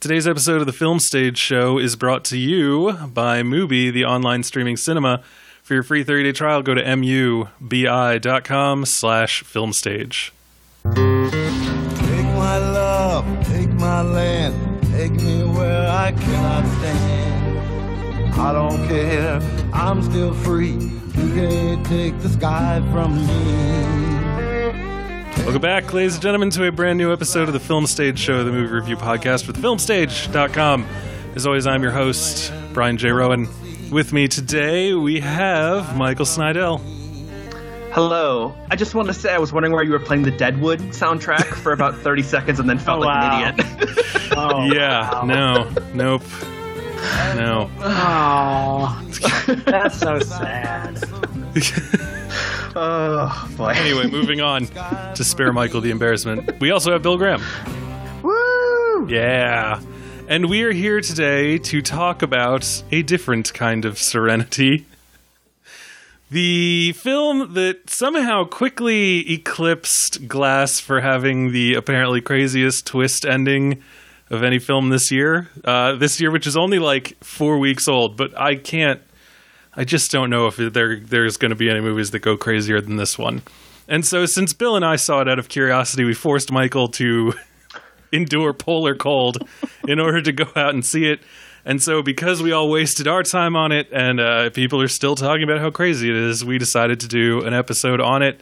Today's episode of the Film Stage Show is brought to you by MUBI, the online streaming cinema. For your free 30-day trial, go to mubi.com/filmstage. Take my love, take my land, take me where I cannot stand. I don't care, I'm still free. You can't take the sky from me. Welcome back, ladies and gentlemen, to a brand new episode of the Film Stage Show, the movie review podcast with FilmStage.com. As always, I'm your host, Brian J. Rowan. With me today, we have Michael Snydell. Hello. I just want to say I was wondering why you were playing the Deadwood soundtrack for about 30 seconds and then felt an idiot. No. Oh, that's so sad. Oh, boy. Anyway, moving on to spare Michael the embarrassment. We also have Bill Graham. Woo! Yeah. And we are here today to talk about a different kind of Serenity. The film that somehow quickly eclipsed Glass for having the apparently craziest twist ending of any film this year. Which is only like 4 weeks old, but I just don't know if there's going to be any movies that go crazier than this one. And so since Bill and I saw it out of curiosity, we forced Michael to endure polar cold in order to go out and see it. And so because we all wasted our time on it and people are still talking about how crazy it is, we decided to do an episode on it.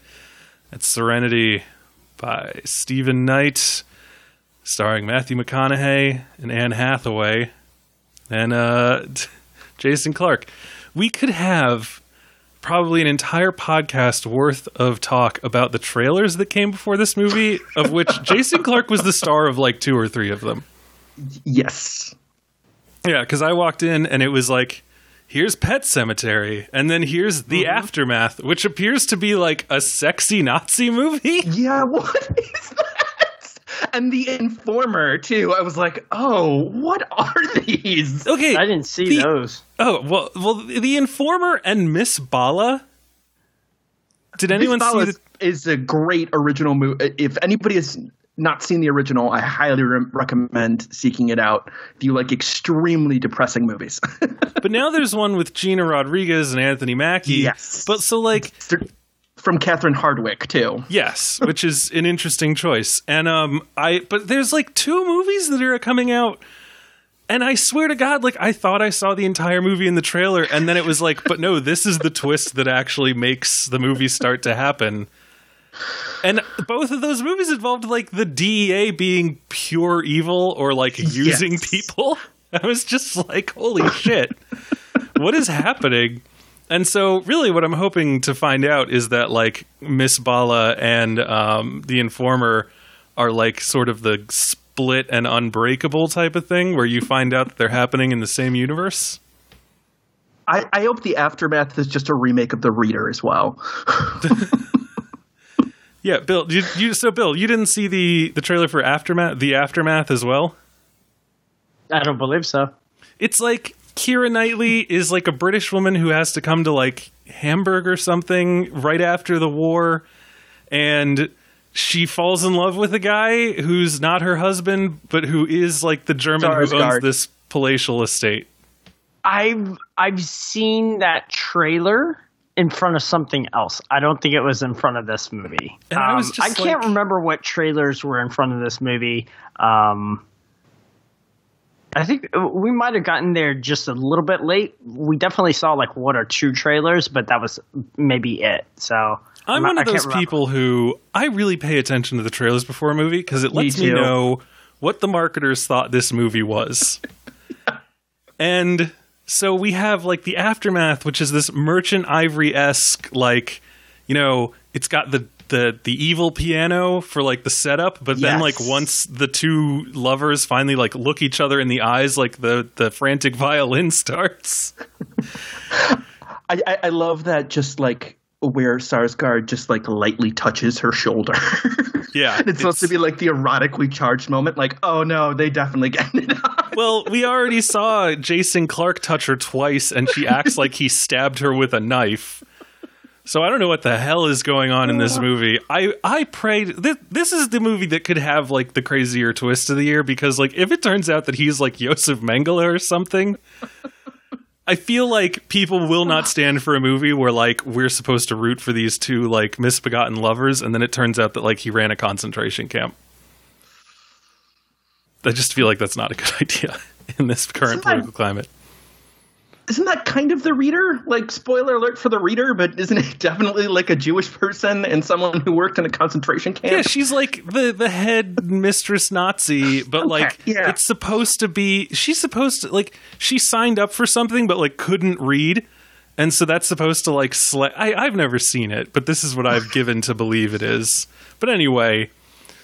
It's Serenity by Stephen Knight, starring Matthew McConaughey and Anne Hathaway and Jason Clarke. We could have probably an entire podcast worth of talk about the trailers that came before this movie, of which Jason Clarke was the star of like 2 or 3 of them. Yes. Yeah, because I walked in and it was like, here's Pet Sematary, and then here's The Aftermath, which appears to be like a sexy Nazi movie. Yeah, what is that? And The Informer, too. I was like, oh, what are these? Okay, I didn't see those. Oh, well, The Informer and Miss Bala? Did anyone see that? Is a great original movie. If anybody has not seen the original, I highly recommend seeking it out if you like extremely depressing movies. But now there's one with Gina Rodriguez and Anthony Mackie. Yes. But so like from Catherine Hardwicke too. Yes, which is an interesting choice. And but there's like 2 movies that are coming out, and I swear to God, like I thought I saw the entire movie in the trailer, and then it was like, but no, this is the twist that actually makes the movie start to happen. And both of those movies involved like the DEA being pure evil or like using people. I was just like, holy shit, what is happening? And so really what I'm hoping to find out is that like Miss Bala and The Informer are like sort of the Split and Unbreakable type of thing where you find out that they're happening in the same universe. I hope The Aftermath is just a remake of The Reader as well. Yeah, Bill. Bill, you didn't see the trailer for The Aftermath as well? I don't believe so. It's like Keira Knightley is like a British woman who has to come to like Hamburg or something right after the war, and she falls in love with a guy who's not her husband, but who is like the German who owns this palatial estate. I've seen that trailer in front of something else. I don't think it was in front of this movie. And I can't remember what trailers were in front of this movie. I think we might have gotten there just a little bit late. We definitely saw like 1 or 2 trailers, but that was maybe it. So I'm one of those people who I really pay attention to the trailers before a movie because it lets me know what the marketers thought this movie was. And so we have like The Aftermath, which is this Merchant Ivory-esque, like, you know, it's got the evil piano for like the setup, but then like once the 2 lovers finally like look each other in the eyes, like the frantic violin starts. I love that just like where Sarsgaard just like lightly touches her shoulder. Yeah. It's supposed to be like the erotically charged moment, like, oh no, they definitely get it up. Well, we already saw Jason Clarke touch her twice, and she acts like he stabbed her with a knife. So I don't know what the hell is going on in this movie. I prayed this is the movie that could have like the crazier twist of the year, because like if it turns out that he's like Josef Mengele or something, I feel like people will not stand for a movie where like we're supposed to root for these two like misbegotten lovers, and then it turns out that like he ran a concentration camp. I just feel like that's not a good idea in this current political climate. Isn't that kind of The Reader? Like, spoiler alert for The Reader, but isn't it definitely like a Jewish person and someone who worked in a concentration camp? Yeah, she's like the head mistress Nazi, but okay, like yeah. It's supposed to be, she's supposed to, like, she signed up for something but like couldn't read, and so that's supposed to like I've never seen it, but this is what I've given to believe it is. But anyway,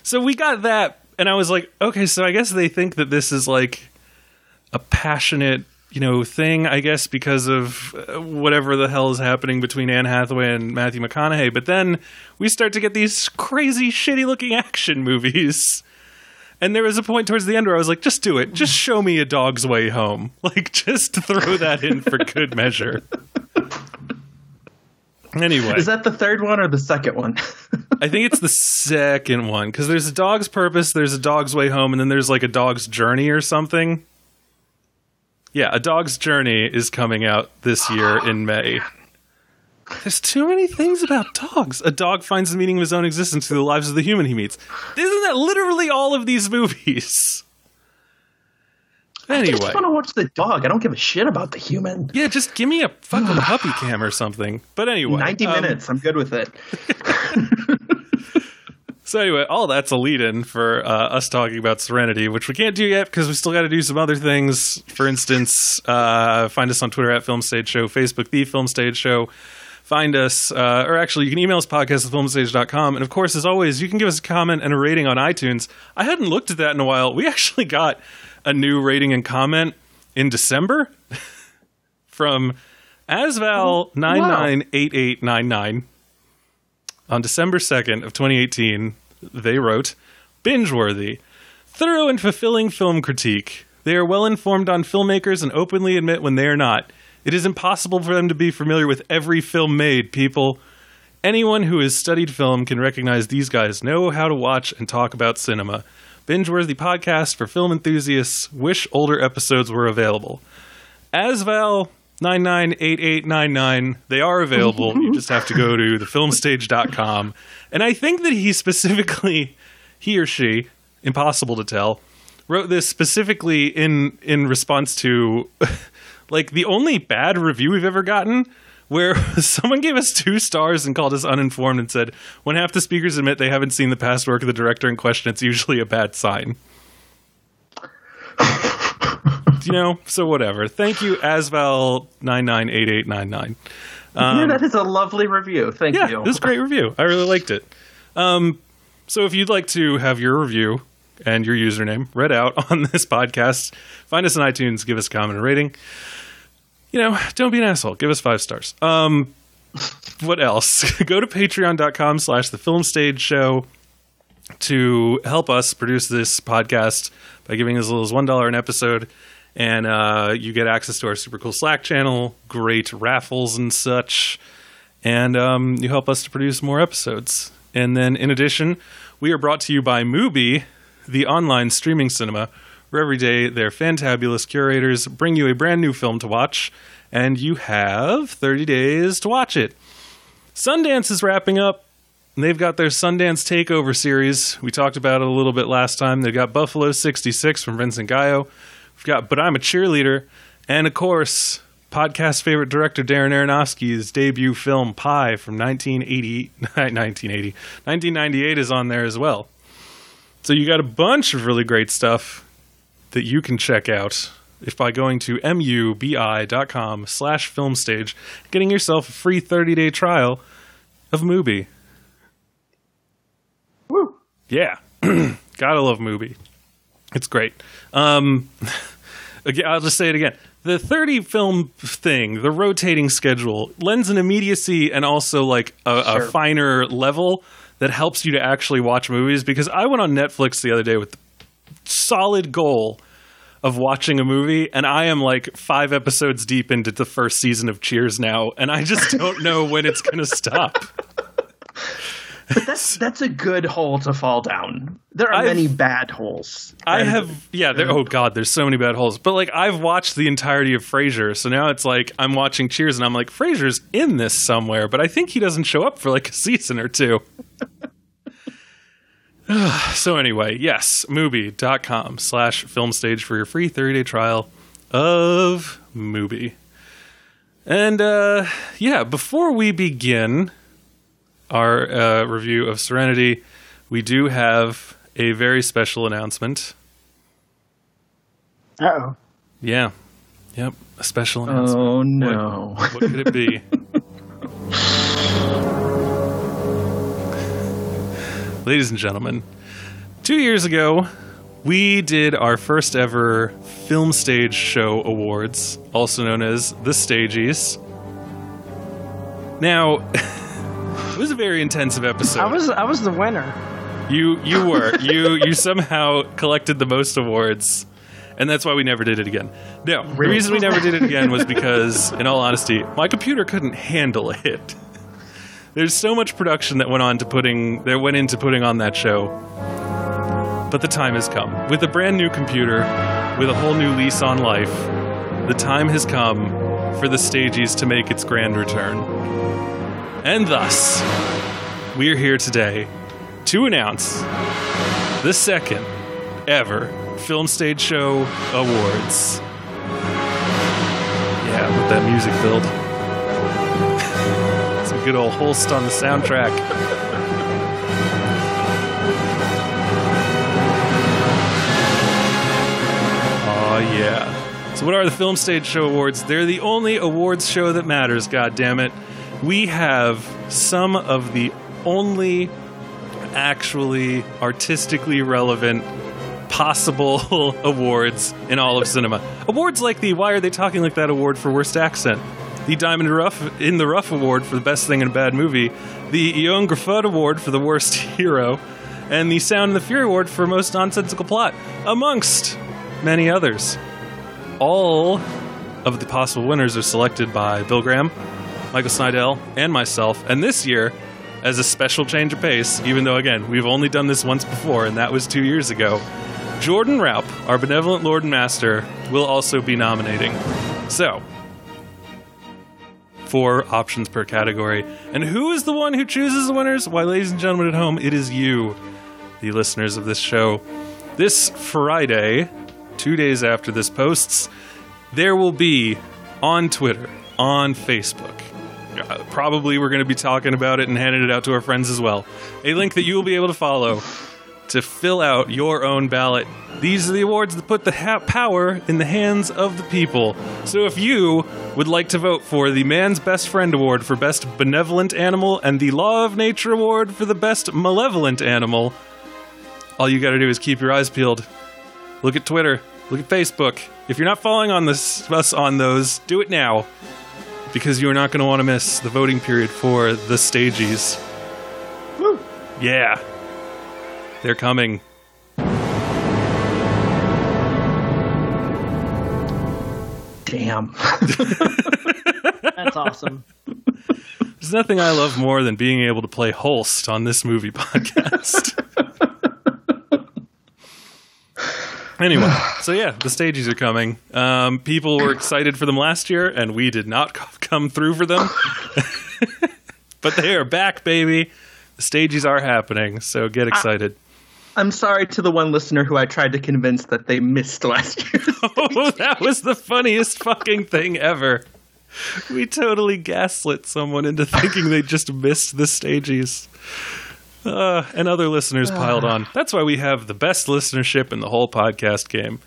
so we got that, and I was like, okay, so I guess they think that this is like a passionate, you know, thing, I guess, because of whatever the hell is happening between Anne Hathaway and Matthew McConaughey. But then we start to get these crazy, shitty-looking action movies. And there was a point towards the end where I was like, just do it. Just show me A Dog's Way Home. Like, just throw that in for good measure. Anyway. Is that the third one or the second one? I think it's the second one, because there's A Dog's Purpose, there's A Dog's Way Home, and then there's like A Dog's Journey or something. Yeah, A Dog's Journey is coming out this year in May. There's too many things about dogs. A dog finds the meaning of his own existence through the lives of the human he meets. Isn't that literally all of these movies? Anyway. I just want to watch the dog. I don't give a shit about the human. Yeah, just give me a fucking puppy cam or something. But anyway. 90 minutes. I'm good with it. So anyway, all that's a lead-in for us talking about Serenity, which we can't do yet because we still got to do some other things. For instance, find us on Twitter at FilmStage Show, Facebook, The FilmStage Show. Find us, or actually, you can email us podcast at FilmStage.com. And of course, as always, you can give us a comment and a rating on iTunes. I hadn't looked at that in a while. We actually got a new rating and comment in December from Asval998899. On December 2nd of 2018, they wrote, "Binge-worthy. Thorough and fulfilling film critique. They are well-informed on filmmakers and openly admit when they are not. It is impossible for them to be familiar with every film made, people. Anyone who has studied film can recognize these guys know how to watch and talk about cinema. Binge-worthy podcast for film enthusiasts. Wish older episodes were available." Asval 998899. They are available. You just have to go to thefilmstage.com. And I think that he specifically, he or she, impossible to tell, wrote this specifically in response to like the only bad review we've ever gotten, where someone gave us 2 stars and called us uninformed and said, "When half the speakers admit they haven't seen the past work of the director in question, it's usually a bad sign." You know, so whatever. Thank you, Asval998899. That is a lovely review. Thank you. It was a great review. I really liked it. So if you'd like to have your review and your username read out on this podcast, find us on iTunes, give us a comment and rating. You know, don't be an asshole. Give us 5 stars. What else? Go to patreon.com/thefilmstageshow to help us produce this podcast by giving as little as $1 an episode. And you get access to our super cool Slack channel, great raffles and such. And you help us to produce more episodes. And then in addition, we are brought to you by MUBI, the online streaming cinema, where every day their fantabulous curators bring you a brand new film to watch. And you have 30 days to watch it. Sundance is wrapping up. They've got their Sundance Takeover series. We talked about it a little bit last time. They've got Buffalo 66 from Vincent Gallo. We've got But I'm a Cheerleader. And, of course, podcast favorite director Darren Aronofsky's debut film, Pie, from 1998 is on there as well. So you got a bunch of really great stuff that you can check out if by going to mubi.com/filmstage, getting yourself a free 30-day trial of MUBI. Woo. Yeah. Gotta love MUBI. It's great. Again, I'll just say it again. The 30-film thing, the rotating schedule, lends an immediacy and also like a finer level that helps you to actually watch movies. Because I went on Netflix the other day with the solid goal of watching a movie, and I am like 5 episodes deep into the first season of Cheers now, and I just don't know when it's going to stop. But that's a good hole to fall down. There are many bad holes. Oh God, there's so many bad holes. But like, I've watched the entirety of Frasier, so now it's like I'm watching Cheers and I'm like, Frasier's in this somewhere, but I think he doesn't show up for like a season or two. So anyway, yes, MUBI.com/filmstage for your free 30-day trial of MUBI. And before we begin our review of Serenity, we do have a very special announcement. Uh-oh. Yeah. Yep. A special announcement. Oh, no. What could it be? Ladies and gentlemen, 2 years ago, we did our first ever Film Stage Show Awards, also known as the Stagies. Now... It was a very intensive episode. I was the winner. You were. You somehow collected the most awards, and that's why we never did it again. No, really? The reason we never did it again was because, in all honesty, my computer couldn't handle it. There's so much production that went into putting on that show. But the time has come. With a brand new computer, with a whole new lease on life, the time has come for the Stagies to make its grand return. And thus, we are here today to announce the second ever Film Stage Show Awards. Yeah, with that music build. It's a good old Holst on the soundtrack. Oh, yeah. So what are the Film Stage Show Awards? They're the only awards show that matters, goddammit. We have some of the only actually artistically relevant possible awards in all of cinema. Awards like the Why Are They Talking Like That award for Worst Accent, the Diamond in the Rough award for the Best Thing in a Bad Movie, the Eoin Gruffudd award for the Worst Hero, and the Sound and the Fury award for Most Nonsensical Plot, amongst many others. All of the possible winners are selected by Bill Graham, Michael Snydell, and myself. And this year, as a special change of pace, even though, again, we've only done this once before, and that was 2 years ago, Jordan Raup, our benevolent Lord and Master, will also be nominating. So, 4 options per category. And who is the one who chooses the winners? Why, ladies and gentlemen at home, it is you, the listeners of this show. This Friday, 2 days after this posts, there will be, on Twitter, on Facebook, probably we're going to be talking about it and handing it out to our friends as well, a link that you will be able to follow to fill out your own ballot. These are the awards that put the power in the hands of the people. So if you would like to vote for the Man's Best Friend Award for Best Benevolent Animal and the Law of Nature Award for the Best Malevolent Animal, all you got to do is keep your eyes peeled. Look at Twitter. Look at Facebook. If you're not following us on those, do it now, because you're not going to want to miss the voting period for the Stagies. Woo! Yeah. They're coming. Damn. That's awesome. There's nothing I love more than being able to play Holst on this movie podcast. Anyway, so yeah, the Stagies are coming. People were excited for them last year, and we did not come through for them. But they are back, baby. The Stagies are happening, so get excited. I'm sorry to the one listener who I tried to convince that they missed last year. Oh, that was the funniest fucking thing ever. We totally gaslit someone into thinking they just missed the Stagies. And other listeners piled on. That's why we have the best listenership in the whole podcast game.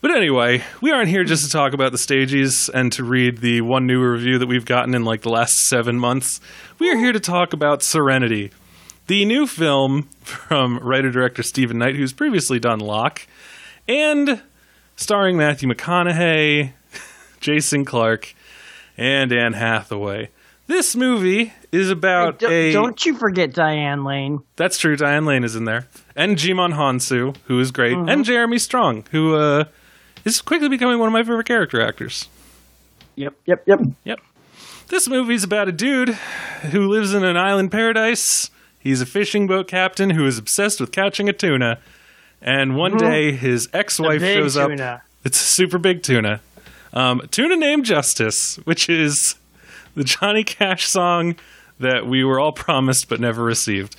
But anyway, we aren't here just to talk about the Stagies and to read the one new review that we've gotten in like the last 7 months. We are here to talk about Serenity, the new film from writer-director Stephen Knight, who's previously done Locke, and starring Matthew McConaughey, Jason Clarke, and Anne Hathaway. This movie is about Don't you forget Diane Lane. That's true. Diane Lane is in there. And Djimon Hounsou, who is great. Mm-hmm. And Jeremy Strong, who is quickly becoming one of my favorite character actors. Yep. This movie's about a dude who lives in an island paradise. He's a fishing boat captain who is obsessed with catching a tuna. And one day, his ex-wife shows up. Tuna. It's a super big tuna. Tuna named Justice, which is the Johnny Cash song that we were all promised but never received.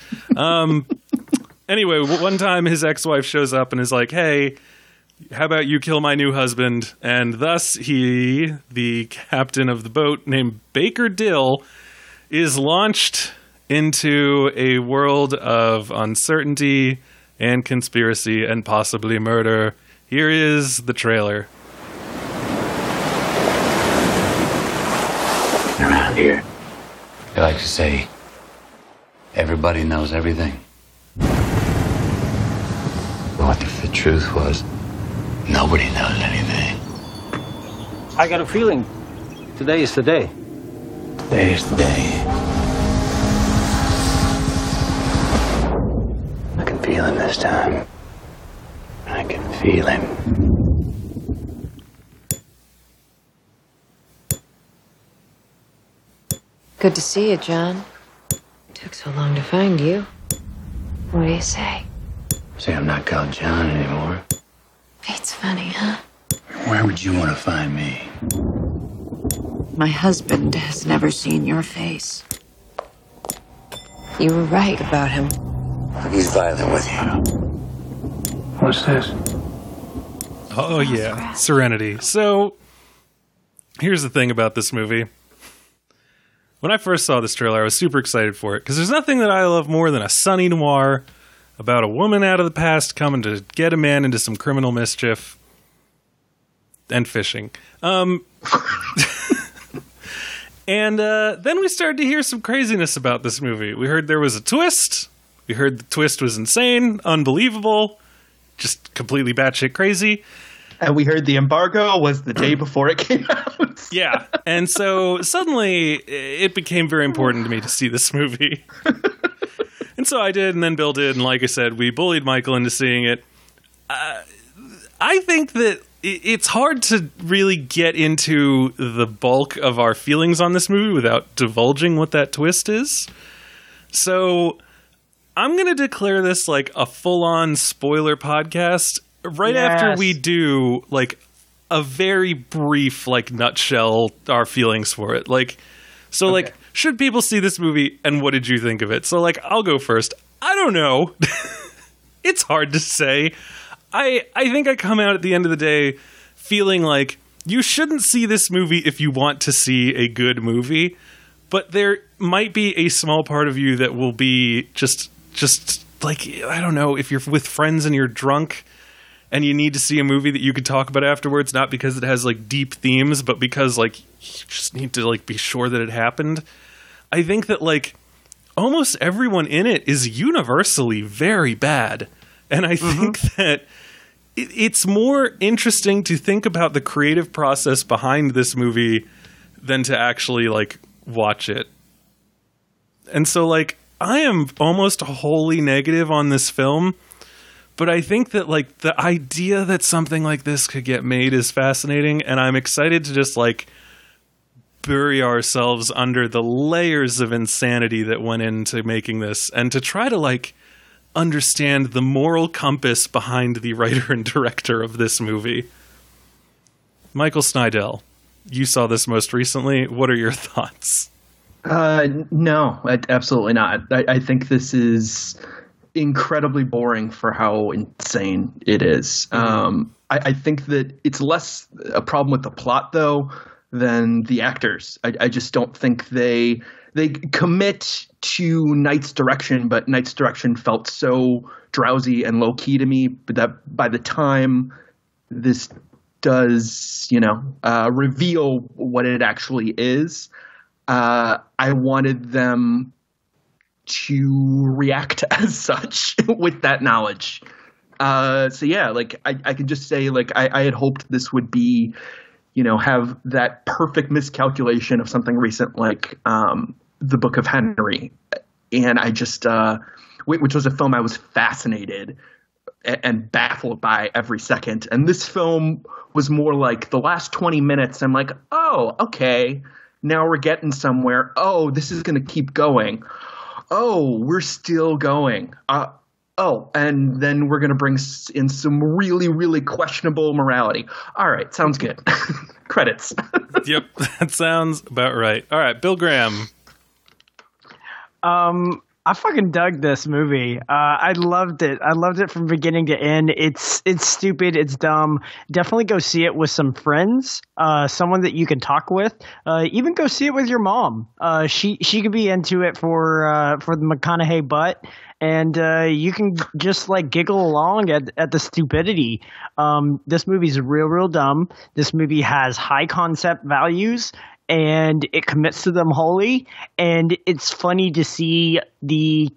Anyway, one time his ex-wife shows up and is like, hey, how about you kill my new husband? And thus he, the captain of the boat named Baker Dill, is launched into a world of uncertainty and conspiracy and possibly murder. Here is the trailer. Around here, they like to say, everybody knows everything. What if the truth was, nobody knows anything? I got a feeling today is the day. Today is the day. I can feel him this time. I can feel him. Good to see you, John. Took so long to find you. What do you say? Say I'm not called John anymore. It's funny, huh? Where would you want to find me? My husband has never seen your face. You were right about him. He's violent with you. What's this? Oh, yeah. Serenity. So, here's the thing about this movie. When I first saw this trailer, I was super excited for it, because there's nothing that I love more than a sunny noir about a woman out of the past coming to get a man into some criminal mischief and fishing. And then we started to hear some craziness about this movie. We heard there was a twist. We heard the twist was insane, unbelievable, just completely batshit crazy. And we heard the embargo was the day before it came out. Yeah. And so suddenly it became very important to me to see this movie. And so I did, and then Bill did. And like I said, we bullied Michael into seeing it. I think that it's hard to really get into the bulk of our feelings on this movie without divulging what that twist is. So I'm going to declare this like a full-on spoiler podcast after we do like a very brief like nutshell our feelings for it. Like, should people see this movie and what did you think of it? So like, I'll go first. I don't know. It's hard to say. I think I come out at the end of the day feeling like you shouldn't see this movie if you want to see a good movie, but there might be a small part of you that will be just like, I don't know, if you're with friends and you're drunk and you need to see a movie that you could talk about afterwards, not because it has like deep themes, but because like you just need to like be sure that it happened. I think that like almost everyone in it is universally very bad. And I think that it's more interesting to think about the creative process behind this movie than to actually like watch it. And so like, I am almost wholly negative on this film, but I think that like the idea that something like this could get made is fascinating. And I'm excited to just like bury ourselves under the layers of insanity that went into making this and to try to like understand the moral compass behind the writer and director of this movie. Michael Snydell, you saw this most recently. What are your thoughts? No, absolutely not. I think this is incredibly boring for how insane it is. I think that it's less a problem with the plot, though, than the actors. I just don't think they commit to Knight's direction, but Knight's direction felt so drowsy and low-key to me that by the time this does, reveal what it actually is, I wanted them to react as such with that knowledge. I can just say, like, I had hoped this would be, have that perfect miscalculation of something recent like The Book of Henry. And I just, which was a film I was fascinated and baffled by every second. And this film was more like the last 20 minutes. I'm like, oh, okay, now we're getting somewhere. Oh, this is going to keep going. Oh, we're still going. Oh, and then we're going to bring in some really, really questionable morality. All right, sounds good. Credits. Yep, that sounds about right. All right, Bill Graham. I fucking dug this movie. I loved it. I loved it from beginning to end. It's stupid. It's dumb. Definitely go see it with some friends, someone that you can talk with. Even go see it with your mom. She could be into it for the McConaughey butt. And you can just like giggle along at the stupidity. This movie's real dumb. This movie has high concept values. And it commits to them wholly, and it's funny to see the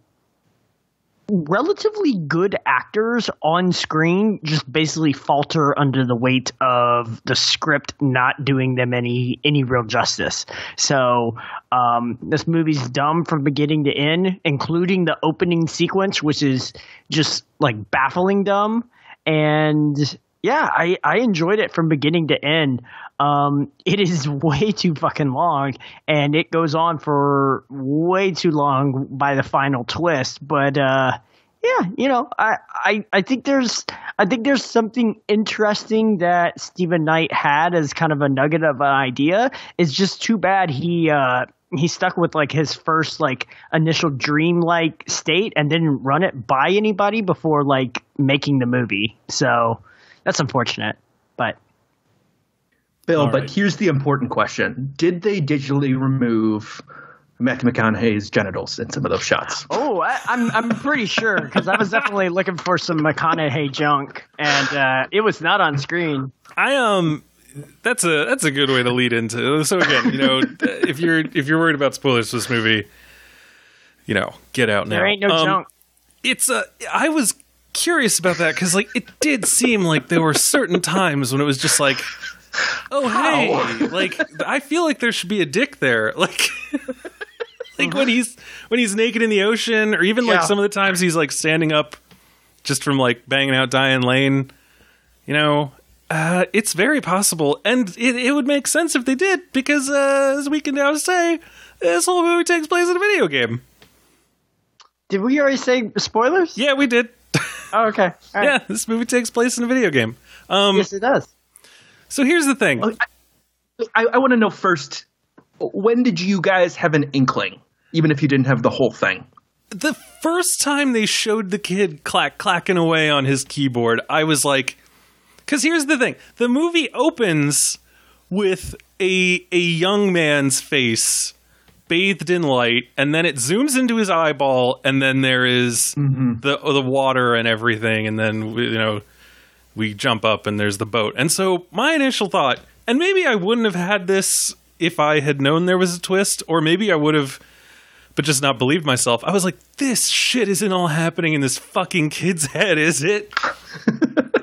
relatively good actors on screen just basically falter under the weight of the script not doing them any real justice. So this movie's dumb from beginning to end, including the opening sequence, which is just like baffling dumb. And yeah, I enjoyed it from beginning to end. It is way too fucking long, and it goes on for way too long by the final twist. But yeah, you know, I think there's something interesting that Stephen Knight had as kind of a nugget of an idea. It's just too bad he stuck with like his first like initial dream like state and didn't run it by anybody before like making the movie. So that's unfortunate, but. Bill, but here's the important question. Did they digitally remove Matthew McConaughey's genitals in some of those shots? Oh, I'm pretty sure, because I was definitely looking for some McConaughey junk, and it was not on screen. That's a good way to lead into. So again, you know, if you're worried about spoilers for this movie, you know, get out now. There ain't no junk. I was curious about that because like it did seem like there were certain times when it was just like, oh, hey, like, I feel like there should be a dick there. Like, like when he's naked in the ocean, or even like some of the times he's like standing up just from like banging out Diane Lane, you know, it's very possible. And it would make sense if they did, because as we can now say, this whole movie takes place in a video game. Did we already say spoilers? Yeah, we did. Oh, okay. All right. Yeah, this movie takes place in a video game. Yes, it does. So here's the thing. I want to know first, when did you guys have an inkling, even if you didn't have the whole thing? The first time they showed the kid clacking away on his keyboard, I was like, because here's the thing. The movie opens with a young man's face bathed in light, and then it zooms into his eyeball, and then there is the water and everything, and then, you know, we jump up and there's the boat. And so my initial thought, and maybe I wouldn't have had this if I had known there was a twist, or maybe I would have, but just not believed myself. I was like, this shit isn't all happening in this fucking kid's head, is it?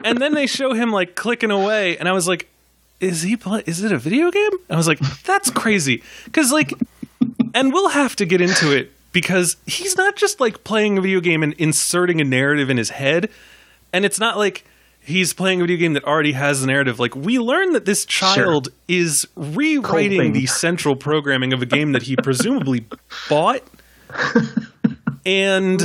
And then they show him like clicking away. And I was like, is it a video game? And I was like, that's crazy. Cause like, and we'll have to get into it, because he's not just like playing a video game and inserting a narrative in his head. And it's not like he's playing a video game that already has a narrative. Like, we learn that this child is rewriting the central programming of a game that he presumably bought. And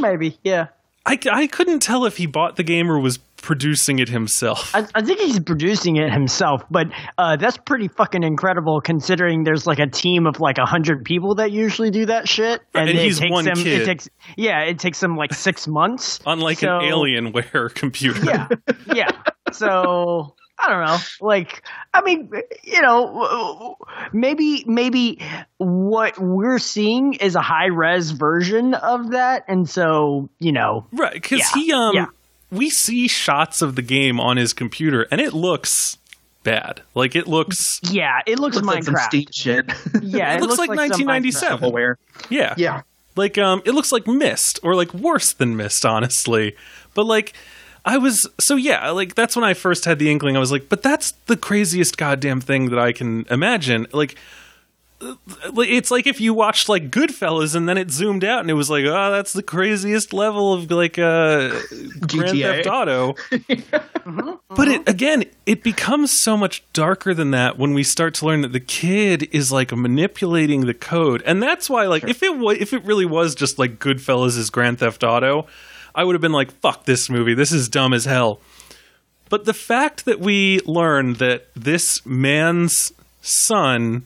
maybe, yeah. I couldn't tell if he bought the game or was producing it himself. I think he's producing it himself, but that's pretty fucking incredible considering there's like a team of like 100 people that usually do that shit, and he's one kid. It takes him like 6 months. Unlike an Alienware computer. Yeah. So I don't know. Like, I mean, you know, maybe what we're seeing is a high res version of that, and so, you know, right? Because we see shots of the game on his computer, and it looks bad. Like, it looks... Yeah, it looks Minecraft. Like some Steam shit. Yeah, it looks like 1997. Yeah. Like, it looks like Myst, or like worse than Myst, honestly. But like, I was... So yeah, like, that's when I first had the inkling. I was like, but that's the craziest goddamn thing that I can imagine. Like, It's like if you watched like Goodfellas and then it zoomed out and it was like, oh, that's the craziest level of like Grand Theft Auto. But it, again, it becomes so much darker than that when we start to learn that the kid is like manipulating the code. And that's why, like, if it really was just like Goodfellas is Grand Theft Auto, I would have been like, fuck this movie. This is dumb as hell. But the fact that we learn that this man's son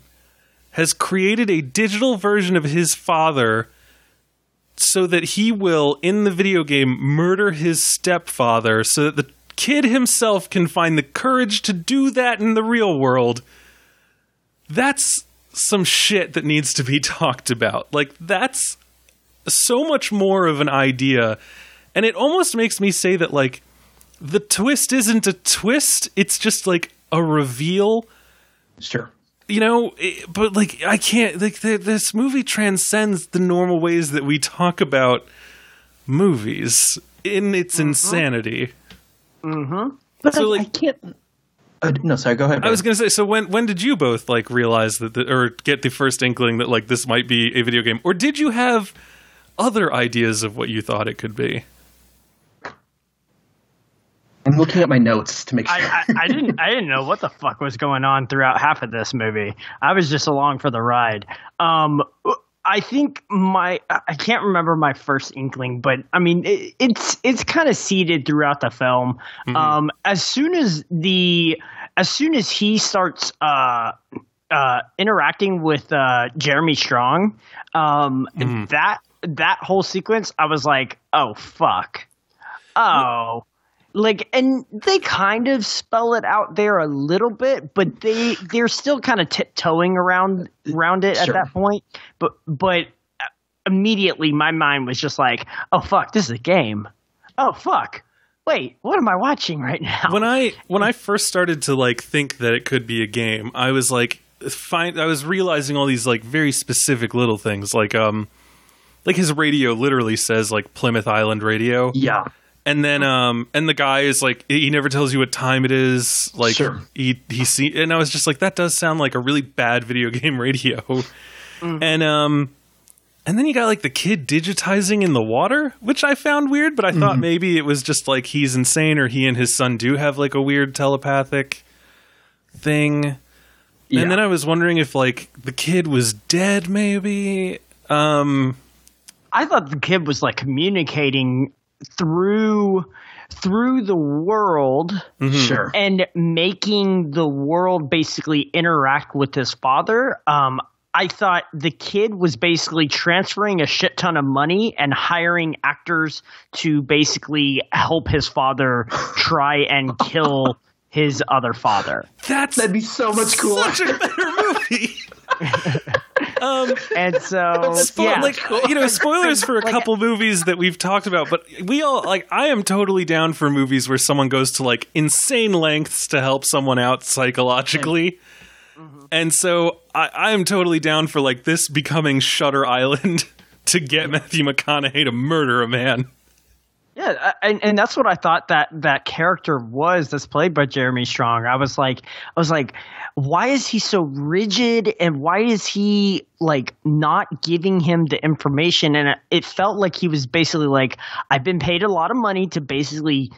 has created a digital version of his father so that he will, in the video game, murder his stepfather so that the kid himself can find the courage to do that in the real world. That's some shit that needs to be talked about. Like, that's so much more of an idea. And it almost makes me say that, like, the twist isn't a twist. It's just, like, a reveal. Sure. You know, but, like, I can't, like, this movie transcends the normal ways that we talk about movies in its insanity. But so, I can't. No, sorry, go ahead. I was going to say, so when did you both, like, realize that, or get the first inkling that, like, this might be a video game? Or did you have other ideas of what you thought it could be? I'm looking at my notes to make sure. I didn't know what the fuck was going on throughout half of this movie. I was just along for the ride. I think I can't remember my first inkling, but I mean, it's kind of seeded throughout the film. Mm-hmm. As soon as he starts interacting with Jeremy Strong, that whole sequence, I was like, oh fuck, oh. Like, and they kind of spell it out there a little bit, but they're still kind of tiptoeing around it at that point. But immediately my mind was just like, oh fuck, this is a game. Oh fuck, wait, what am I watching right now? When I first started to like think that it could be a game, I was like, I was realizing all these like very specific little things, like his radio literally says like Plymouth Island Radio. Yeah. And then, and the guy is like, he never tells you what time it is. Like, and I was just like, that does sound like a really bad video game radio. Mm-hmm. And then you got like the kid digitizing in the water, which I found weird, but I thought maybe it was just like he's insane, or he and his son do have like a weird telepathic thing. Yeah. And then I was wondering if like the kid was dead, maybe. I thought the kid was like communicating through the world, and making the world basically interact with his father. I thought the kid was basically transferring a shit ton of money and hiring actors to basically help his father try and kill his other father. That'd be so much cooler. Such a better movie. And so, yeah. Like, you know, spoilers for a couple movies that we've talked about, but we all, like, I am totally down for movies where someone goes to like insane lengths to help someone out psychologically. And so I am totally down for like this becoming Shutter Island to get Matthew McConaughey to murder a man. Yeah, and that's what I thought that character was, that's played by Jeremy Strong. I was like, why is he so rigid, and why is he like not giving him the information? And it felt like he was basically like, I've been paid a lot of money to basically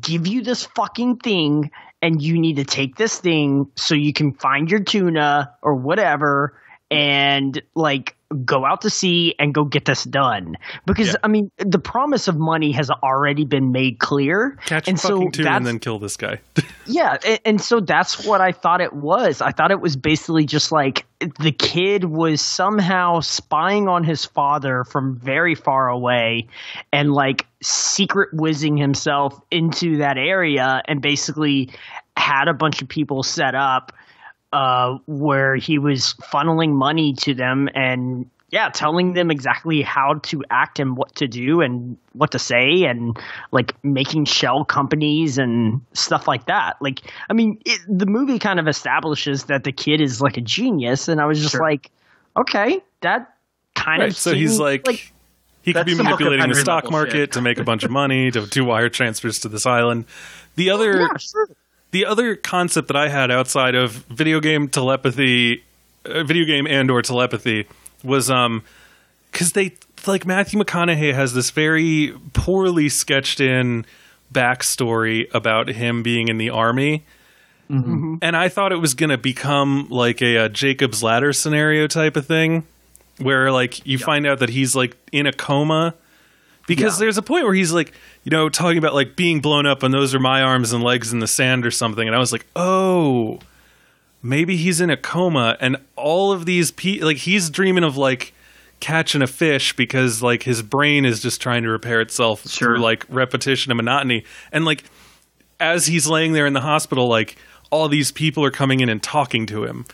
give you this fucking thing, and you need to take this thing so you can find your tuna or whatever, and like go out to sea and go get this done. Because I mean, the promise of money has already been made clear. Catch and fucking two and then kill this guy. Yeah. And so that's what I thought it was. I thought it was basically just like the kid was somehow spying on his father from very far away and like secret whizzing himself into that area, and basically had a bunch of people set up where he was funneling money to them and telling them exactly how to act and what to do and what to say, and like making shell companies and stuff like that. Like, I mean, the movie kind of establishes that the kid is like a genius, and I was just like, okay, that kind of so he's like he could be manipulating the stock market to make a bunch of money, to do wire transfers to this island. The other concept that I had outside of video game telepathy video game and or telepathy was because they like Matthew McConaughey has this very poorly sketched in backstory about him being in the army. Mm-hmm. And I thought it was going to become like a Jacob's Ladder scenario type of thing where like you find out that he's like in a coma because there's a point where he's like, you know, talking about like being blown up and those are my arms and legs in the sand or something. And I was like, oh, maybe he's in a coma and all of these people like he's dreaming of like catching a fish because like his brain is just trying to repair itself through like repetition and monotony. And like as he's laying there in the hospital, like all these people are coming in and talking to him.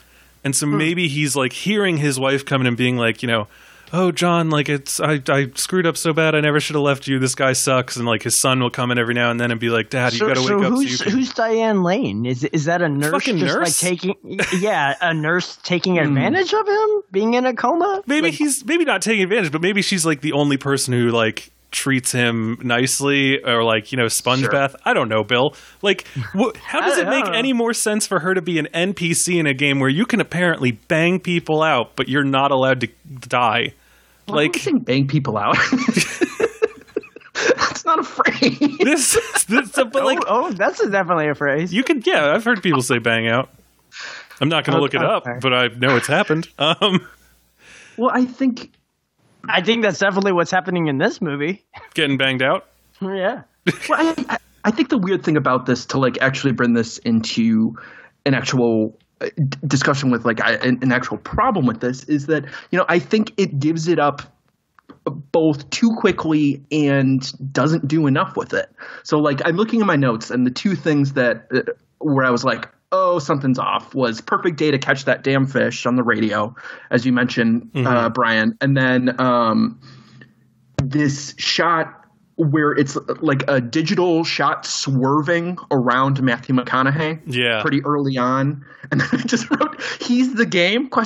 And so maybe he's like hearing his wife come in and being like, you know, oh, John, like it's I screwed up so bad. I never should have left you. This guy sucks. And like his son will come in every now and then and be like, Dad, you got to wake up. Who's Diane Lane? Is that a nurse? Fucking just nurse? Like taking, a nurse taking advantage of him being in a coma. Maybe like, he's maybe not taking advantage, but maybe she's like the only person who like treats him nicely or like, you know, sponge bath. I don't know, Bill. Like, how does it make any more sense for her to be an NPC in a game where you can apparently bang people out, but you're not allowed to die? Well, like, saying bang people out. That's not a phrase. But like, that's definitely a phrase. You can, I've heard people say bang out. I'm not going to look it up, but I know it's happened. Well, I think that's definitely what's happening in this movie. Getting banged out? Yeah. Well, I think the weird thing about this, to like actually bring this into an actual discussion with like an actual problem with this, is that, you know, I think it gives it up both too quickly and doesn't do enough with it. So like I'm looking at my notes and the two things that where I was like, oh, something's off, was perfect day to catch that damn fish on the radio, as you mentioned, Brian. And then this shot where it's like a digital shot swerving around Matthew McConaughey pretty early on. And then I just wrote, he's the game, ? Wow.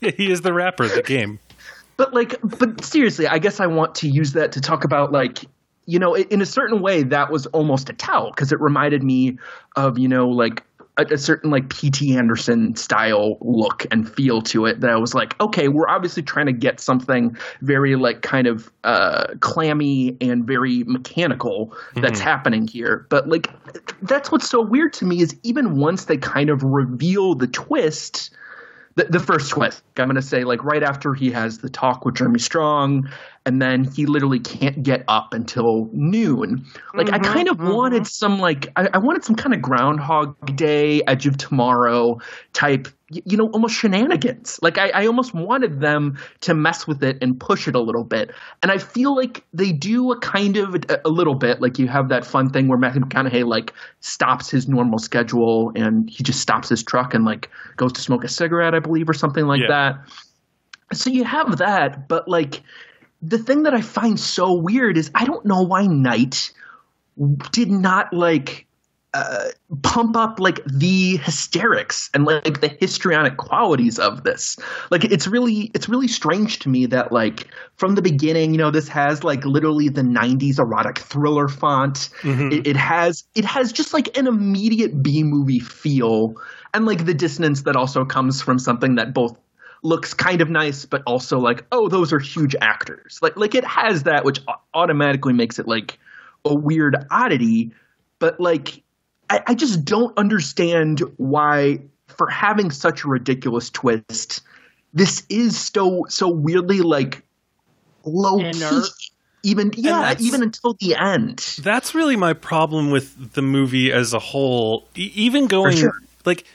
He is the rapper, the game. But seriously, I guess I want to use that to talk about like, you know, in a certain way, that was almost a tell because it reminded me of, you know, like a certain like P.T. Anderson style look and feel to it that I was like, okay, we're obviously trying to get something very like kind of clammy and very mechanical that's happening here. But like that's what's so weird to me is even once they kind of reveal the twist – the first twist, I'm going to say, like right after he has the talk with Jeremy Strong and then he literally can't get up until noon. Like I kind of wanted some like I wanted some kind of Groundhog Day, Edge of Tomorrow type, you know, almost shenanigans. Like I almost wanted them to mess with it and push it a little bit. And I feel like they do a kind of a little bit, like you have that fun thing where Matthew McConaughey like stops his normal schedule and he just stops his truck and like goes to smoke a cigarette, I believe, or something like that. So you have that, but like the thing that I find so weird is I don't know why Knight did not like pump up like the hysterics and like the histrionic qualities of this. Like it's really strange to me that like from the beginning, you know, this has like literally the 90s erotic thriller font. It has just like an immediate B-movie feel and like the dissonance that also comes from something that both looks kind of nice, but also like, oh, those are huge actors. Like it has that, which automatically makes it like a weird oddity. But like, I just don't understand why, for having such a ridiculous twist, this is so weirdly like low key. Even until the end. That's really my problem with the movie as a whole. Even going like.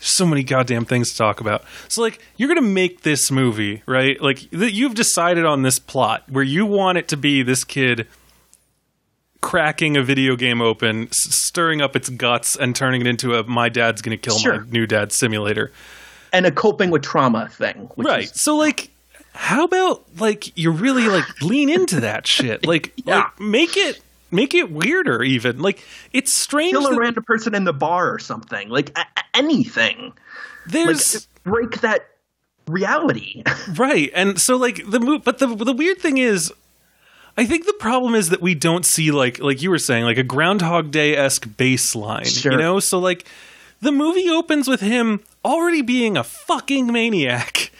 So many goddamn things to talk about. So, like, you're going to make this movie, right? Like, you've decided on this plot where you want it to be this kid cracking a video game open, stirring up its guts, and turning it into a my dad's going to kill my new dad simulator. And a coping with trauma thing. Right. So, like, how about, like, you really, like, lean into that shit? Like, like make it weirder even. Like, it's strange. Kill a random person in the bar or something. Like, anything. There's like, break that reality. Right. And so like the weird thing is I think the problem is that we don't see like you were saying, like a Groundhog Day-esque baseline. You know? So like the movie opens with him already being a fucking maniac.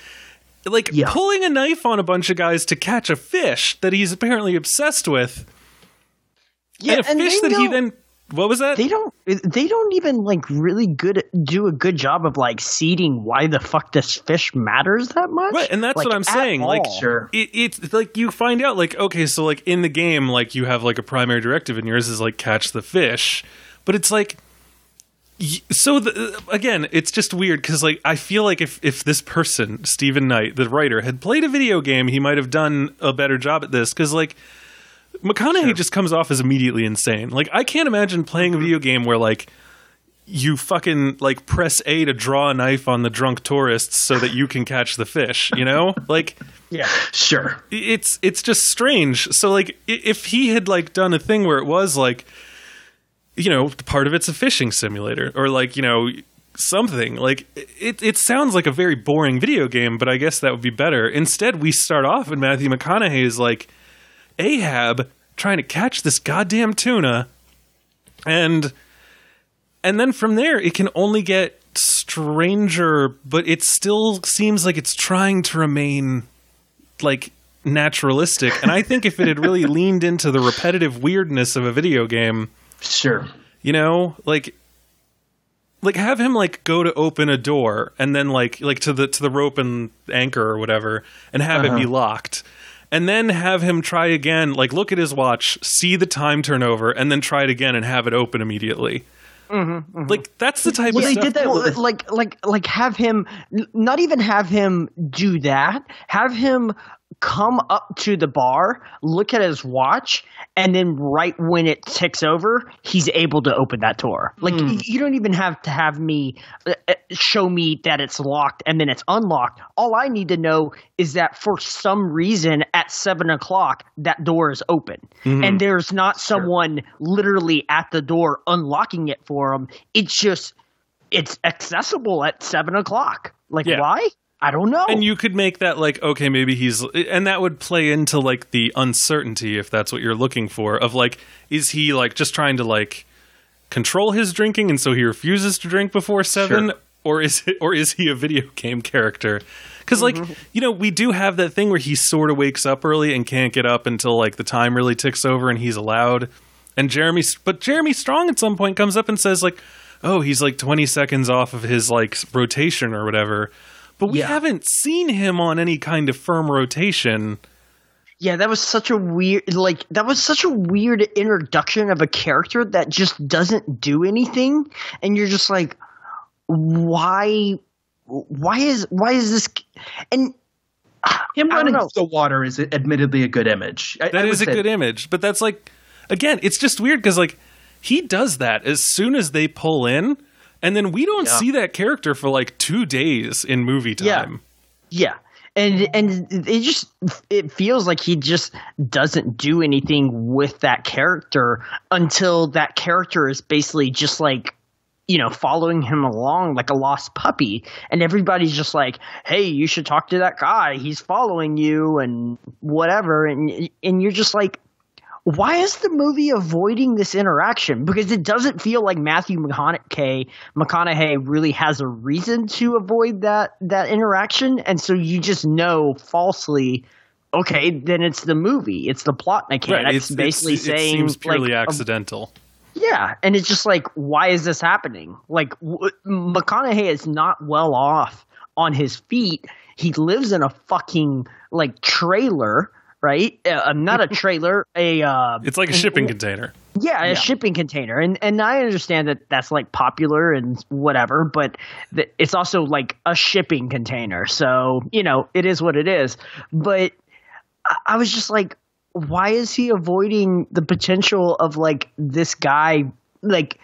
Like, yeah, pulling a knife on a bunch of guys to catch a fish that he's apparently obsessed with. Yeah, and fish that he then... What was that? They don't even like really do a good job of like seeding why the fuck this fish matters that much. Right, and that's like, what I'm saying. All. Like, sure, it's like you find out like, okay, so like in the game, like you have like a primary directive, and yours is like catch the fish, but it's like, so again, it's just weird because like I feel like if this person, Stephen Knight, the writer, had played a video game, he might have done a better job at this because like. McConaughey sure. just comes off as immediately insane. Like, I can't imagine playing a video game where, like, you fucking, like, press A to draw a knife on the drunk tourists so that you can catch the fish, you know? Like... Yeah, sure. It's just strange. So, like, if he had, like, done a thing where it was, like, you know, part of it's a fishing simulator or, like, you know, something. Like, it sounds like a very boring video game, but I guess that would be better. Instead, we start off and Matthew McConaughey is, like... Ahab trying to catch this goddamn tuna, and then from there it can only get stranger, but it still seems like it's trying to remain like naturalistic. And I think if it had really leaned into the repetitive weirdness of a video game, sure, you know, like have him like go to open a door and then like to the rope and anchor or whatever, and have it be locked. And then have him try again, like look at his watch, see the time turnover, and then try it again and have it open immediately. Mm-hmm, mm-hmm. Like that's the type. Yeah, of they stuff did that. With... Like have him not even have him do that. Have him come up to the bar, look at his watch, and then right when it ticks over, he's able to open that door. Like you don't even have to have me show me that it's locked and then it's unlocked. All I need to know is that for some reason at 7:00 that door is open, and there's not someone literally at the door unlocking it for him. It's just it's accessible at 7:00. Like why? I don't know. And you could make that like, okay, maybe he's... And that would play into like the uncertainty, if that's what you're looking for, of like, is he like just trying to like control his drinking and so he refuses to drink before 7? Sure. Or is he a video game character? Because like, you know, we do have that thing where he sort of wakes up early and can't get up until like the time really ticks over and he's allowed. And Jeremy Strong at some point comes up and says like, oh, he's like 20 seconds off of his like rotation or whatever. But we haven't seen him on any kind of firm rotation. Yeah, that was such a weird introduction of a character that just doesn't do anything, and you're just like, why is this? And him running into the water is admittedly a good image. That is a good image, but that's like, again, it's just weird because like he does that as soon as they pull in. And then we don't see that character for like 2 days in movie time. Yeah. And it feels like he just doesn't do anything with that character until that character is basically just like, you know, following him along like a lost puppy. And everybody's just like, hey, you should talk to that guy. He's following you and whatever. And you're just like, why is the movie avoiding this interaction? Because it doesn't feel like Matthew McConaughey really has a reason to avoid that interaction. And so you just know falsely, okay, then it's the movie. It's the plot mechanics, right. It's basically saying – it seems purely like, accidental. Yeah, and it's just like, why is this happening? Like McConaughey is not well off on his feet. He lives in a fucking like trailer – right? Not a trailer, it's like a shipping container. Yeah, a shipping container. And I understand that that's like popular and whatever, but it's also like a shipping container. So, you know, it is what it is. But I was just like, why is he avoiding the potential of like this guy? Like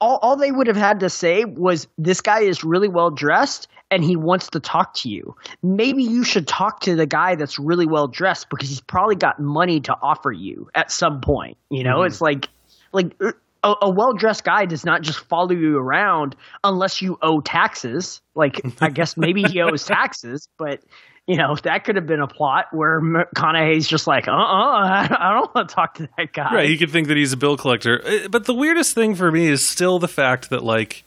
all they would have had to say was this guy is really well dressed. And he wants to talk to you. Maybe you should talk to the guy that's really well dressed because he's probably got money to offer you at some point. You know, it's like a well-dressed guy does not just follow you around unless you owe taxes. Like, I guess maybe he owes taxes, but you know, that could have been a plot where McConaughey's just like, I don't want to talk to that guy. Right, you could think that he's a bill collector. But the weirdest thing for me is still the fact that, like,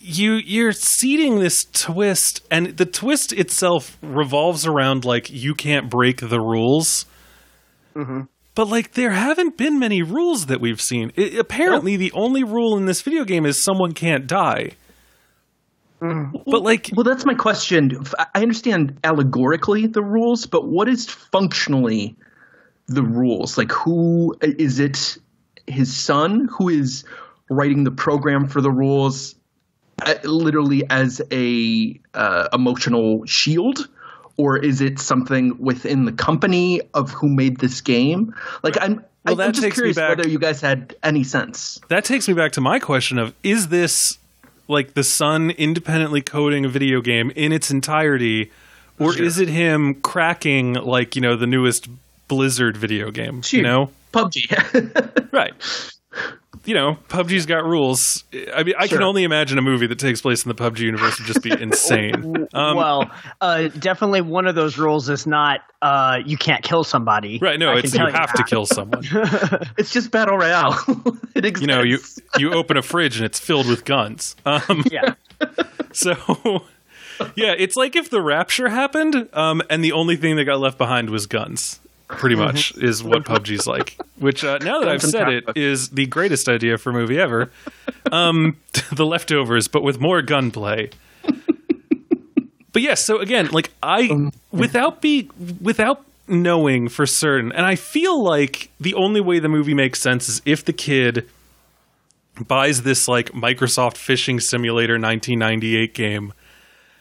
you're seeding this twist, and the twist itself revolves around, like, you can't break the rules. Mm-hmm. But, like, there haven't been many rules that we've seen. Apparently, the only rule in this video game is someone can't die. Mm. But, like... Well, that's my question. I understand allegorically the rules, but what is functionally the rules? Like, who... Is it his son who is writing the program for the rules literally as a emotional shield? Or is it something within the company of who made this game? Like, I'm just curious whether you guys had any sense. That takes me back to my question of, is this like the son independently coding a video game in its entirety? Or is it him cracking, like, you know, the newest Blizzard video game? Sure. You know? PUBG. Right. You know, PUBG's got rules. I mean, I can only imagine a movie that takes place in the PUBG universe would just be insane. Well, definitely one of those rules is not you can't kill somebody. Right, no, it's you have to kill someone. It's just Battle Royale. It exists. You know, you open a fridge and it's filled with guns. Yeah. So, yeah, it's like if the rapture happened and the only thing that got left behind was guns. Pretty much is what PUBG's like, which now that I've said it is the greatest idea for a movie ever. The Leftovers, but with more gunplay. But yes, yeah, so again, like without knowing for certain, and I feel like the only way the movie makes sense is if the kid buys this like Microsoft Fishing Simulator 1998 game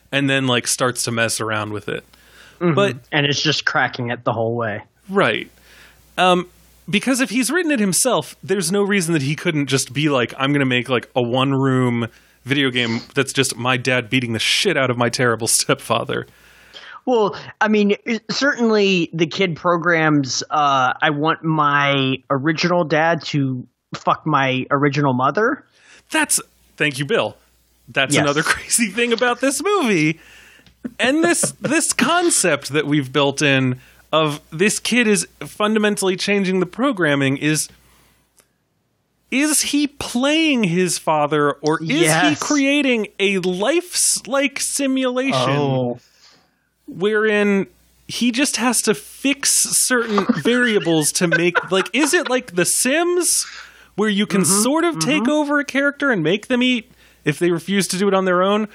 and then like starts to mess around with it. Mm-hmm. And it's just cracking it the whole way. Right. Because if he's written it himself, there's no reason that he couldn't just be like, I'm going to make like a one-room video game that's just my dad beating the shit out of my terrible stepfather. Well, I mean, certainly the kid programs, I want my original dad to fuck my original mother. Thank you, Bill. That's another crazy thing about this movie. And this concept that we've built in of this kid is fundamentally changing the programming is he playing his father, or is he creating a life-like simulation wherein he just has to fix certain variables to make, like, is it like The Sims where you can sort of take over a character and make them eat if they refuse to do it on their own?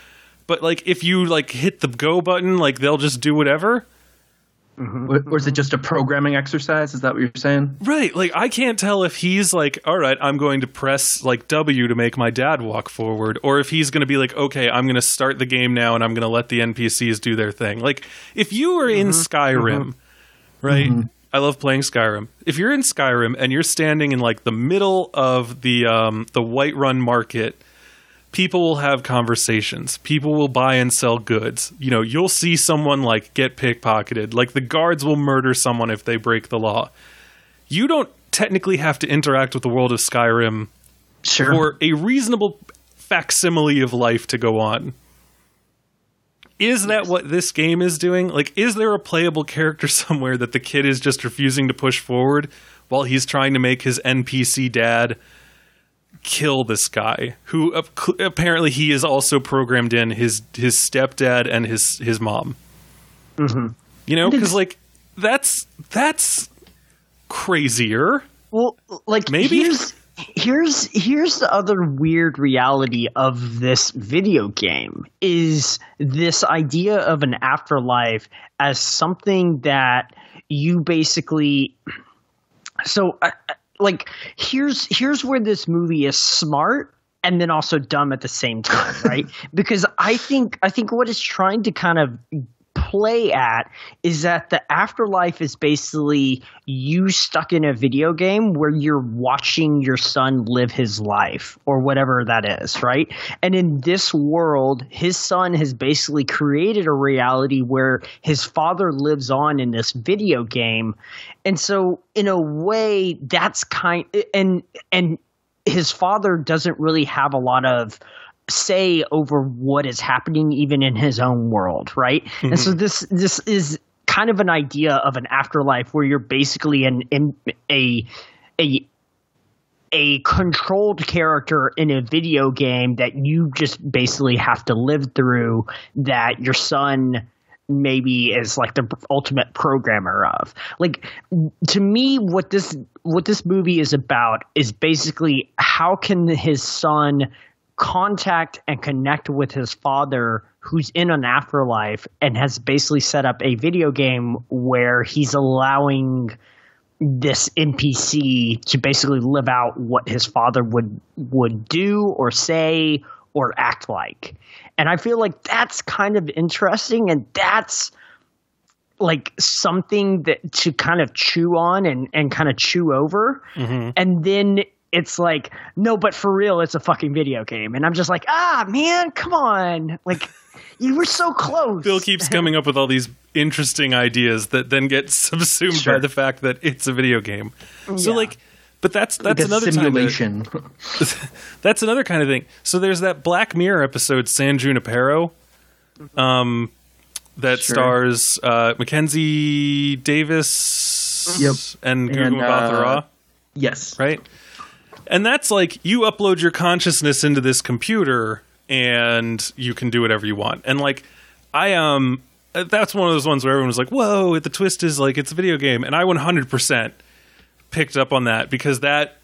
But, like, if you, like, hit the go button, like, they'll just do whatever? Mm-hmm. Or is it just a programming exercise? Is that what you're saying? Right. Like, I can't tell if he's like, all right, I'm going to press, like, W to make my dad walk forward. Or if he's going to be like, okay, I'm going to start the game now and I'm going to let the NPCs do their thing. Like, if you were in Skyrim, right? Mm-hmm. I love playing Skyrim. If you're in Skyrim and you're standing in, like, the middle of the Whiterun market... People will have conversations. People will buy and sell goods. You know, you'll see someone like get pickpocketed. Like the guards will murder someone if they break the law. You don't technically have to interact with the world of Skyrim for a reasonable facsimile of life to go on. Is that what this game is doing? Like, is there a playable character somewhere that the kid is just refusing to push forward while he's trying to make his NPC dad kill this guy who apparently he is also programmed in his stepdad and his mom? Mm-hmm. You know, because like that's crazier. Well, like maybe here's the other weird reality of this video game is this idea of an afterlife as something that you basically like here's where this movie is smart and then also dumb at the same time, right? Because I think what it's trying to kind of play at is that the afterlife is basically you stuck in a video game where you're watching your son live his life or whatever that is, right? And in this world, his son has basically created a reality where his father lives on in this video game. And so in a way that's kind – and his father doesn't really have a lot of say over what is happening even in his own world, right? Mm-hmm. And so this is kind of an idea of an afterlife where you're basically a controlled character in a video game that you just basically have to live through, that your son maybe is like the ultimate programmer of. Like, to me, what this movie is about is basically how can his son contact and connect with his father who's in an afterlife and has basically set up a video game where he's allowing this NPC to basically live out what his father would do or say or act like. And I feel like that's kind of interesting, and that's like something that to kind of chew on and kind of chew over. Mm-hmm. And then it's like, no, but for real, it's a fucking video game. And I'm just like, man, come on. Like, you were so close. Bill keeps coming up with all these interesting ideas that then get subsumed by the fact that it's a video game. Yeah. So like, but that's like another simulation. That's another kind of thing. So there's that Black Mirror episode, San Junipero, that stars Mackenzie Davis and Gugu Mbatha-Raw. Yes. Right? And that's like, you upload your consciousness into this computer and you can do whatever you want. And like, that's one of those ones where everyone was like, whoa, the twist is like, it's a video game. And I 100% picked up on that, because that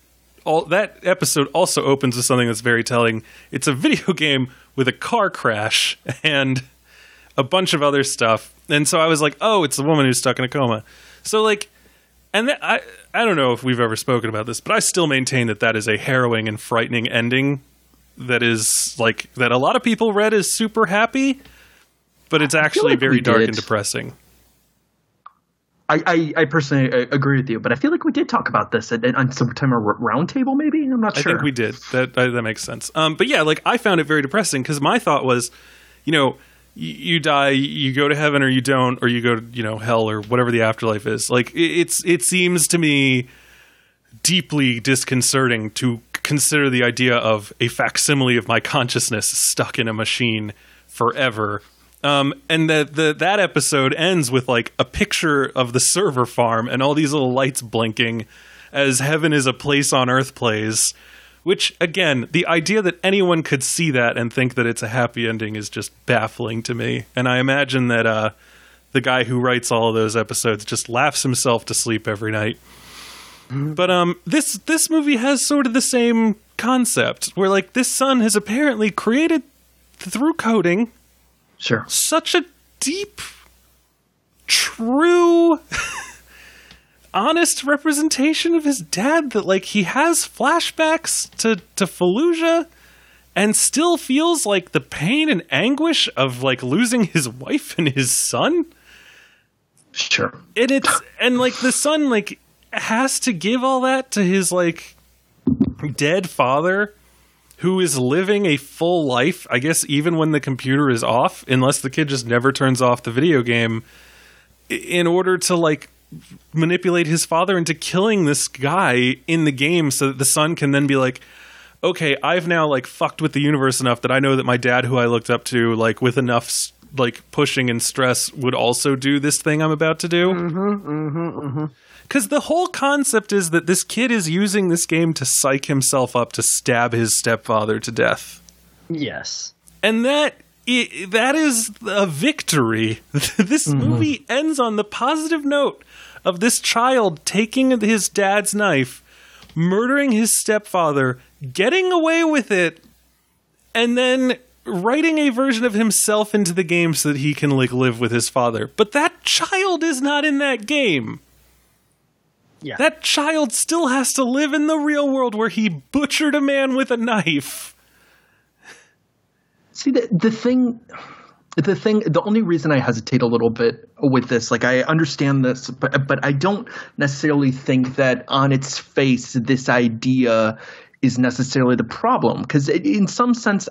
episode also opens with something that's very telling. It's a video game with a car crash and a bunch of other stuff. And so I was like, oh, it's the woman who's stuck in a coma. So like, and I don't know if we've ever spoken about this, but I still maintain that is a harrowing and frightening ending that is like, that a lot of people read as super happy, but it's actually very dark and depressing. I personally agree with you, but I feel like we did talk about this on some time, a roundtable maybe? I'm not sure. I think we did. That makes sense. But yeah, like, I found it very depressing, because my thought was, you know, you die, you go to heaven or you don't, or you go to, you know, hell or whatever the afterlife is. Like, it seems to me deeply disconcerting to consider the idea of a facsimile of my consciousness stuck in a machine forever. And that episode ends with like a picture of the server farm and all these little lights blinking as Heaven is a Place on Earth plays, which, again, the idea that anyone could see that and think that it's a happy ending is just baffling to me. And I imagine that the guy who writes all of those episodes just laughs himself to sleep every night. But this movie has sort of the same concept where like this son has apparently created through coding such a deep, true, honest representation of his dad that like he has flashbacks to Fallujah and still feels like the pain and anguish of like losing his wife and his son. Sure. And like the son like has to give all that to his like dead father, who is living a full life, I guess, even when the computer is off, unless the kid just never turns off the video game, in order to like manipulate his father into killing this guy in the game so that the son can then be like, okay, I've now like fucked with the universe enough that I know that my dad, who I looked up to, like with enough like pushing and stress, would also do this thing I'm about to do. Because the whole concept is that this kid is using this game to psych himself up to stab his stepfather to death. Yes. And that is a victory. This movie ends on the positive note of this child taking his dad's knife, murdering his stepfather, getting away with it, and then writing a version of himself into the game so that he can like live with his father. But that child is not in that game. Yeah. That child still has to live in the real world where he butchered a man with a knife. See, the only reason I hesitate a little bit with this, like I understand this, but I don't necessarily think that on its face this idea is necessarily the problem. Because in some sense,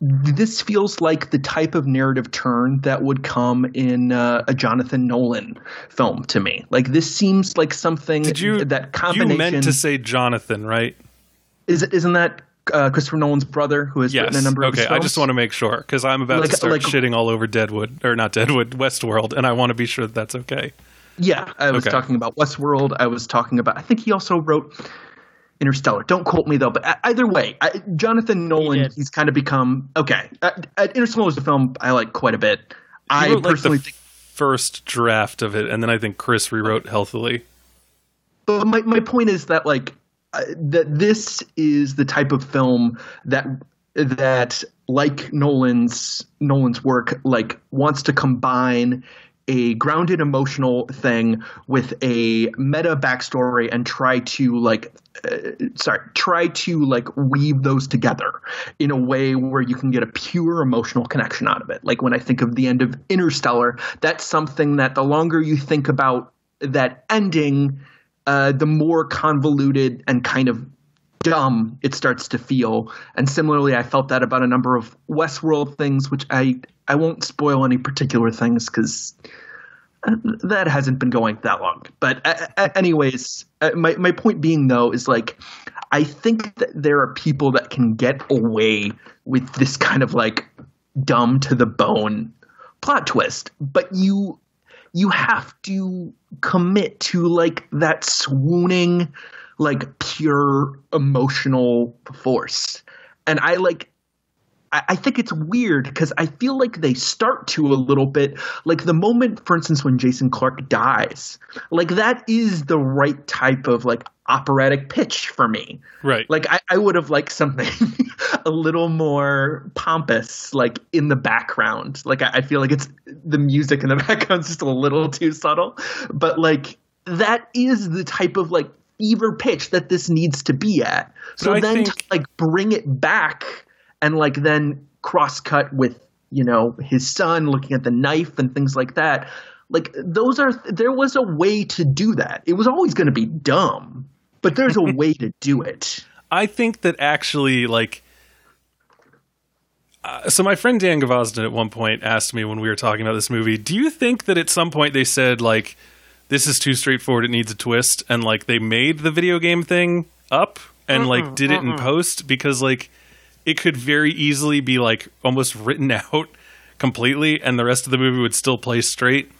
this feels like the type of narrative turn that would come in a Jonathan Nolan film to me. Like this seems like something that combination. You meant to say Jonathan, right? Isn't that Christopher Nolan's brother, who has written a number of films. I just want to make sure, because I'm about to start shitting all over Deadwood, or not Deadwood, Westworld, and I want to be sure that that's okay. Yeah, I was talking about Westworld. I was talking about – I think he also wrote Interstellar. Don't quote me, though. But either way, Jonathan Nolan, he's kind of become – okay. Interstellar was a film I like quite a bit. I wrote, personally think first draft of it, and then I think Chris rewrote healthily. But my point is that, like, that this is the type of film that like Nolan's work, like, wants to combine a grounded emotional thing with a meta backstory and try to weave those together in a way where you can get a pure emotional connection out of it. Like, when I think of the end of Interstellar, that's something that the longer you think about that ending, the more convoluted and kind of dumb it starts to feel. And similarly, I felt that about a number of Westworld things, which I won't spoil any particular things because that hasn't been going that long. But anyways, my point being, though, is, like, I think that there are people that can get away with this kind of, like, dumb to the bone plot twist. But you have to commit to, like, that swooning, like, pure emotional force. And I think it's weird because I feel like they start to a little bit, like the moment, for instance, when Jason Clarke dies, like, that is the right type of, like, operatic pitch for me. Right. Like, I would have liked something a little more pompous, like, in the background. Like, I feel like it's the music in the background's just a little too subtle, but, like, that is the type of, like, fever pitch that this needs to be at. So to, like, bring it back. And, like, then cross-cut with, you know, his son looking at the knife and things like that. Like, those are – there was a way to do that. It was always going to be dumb, but there's a way to do it. I think that actually, like so my friend Dan Gavazdin at one point asked me when we were talking about this movie, do you think that at some point they said, like, this is too straightforward, it needs a twist, and, like, they made the video game thing up and, like, did it in post? Because, like, it could very easily be, like, almost written out completely, and the rest of the movie would still play straight.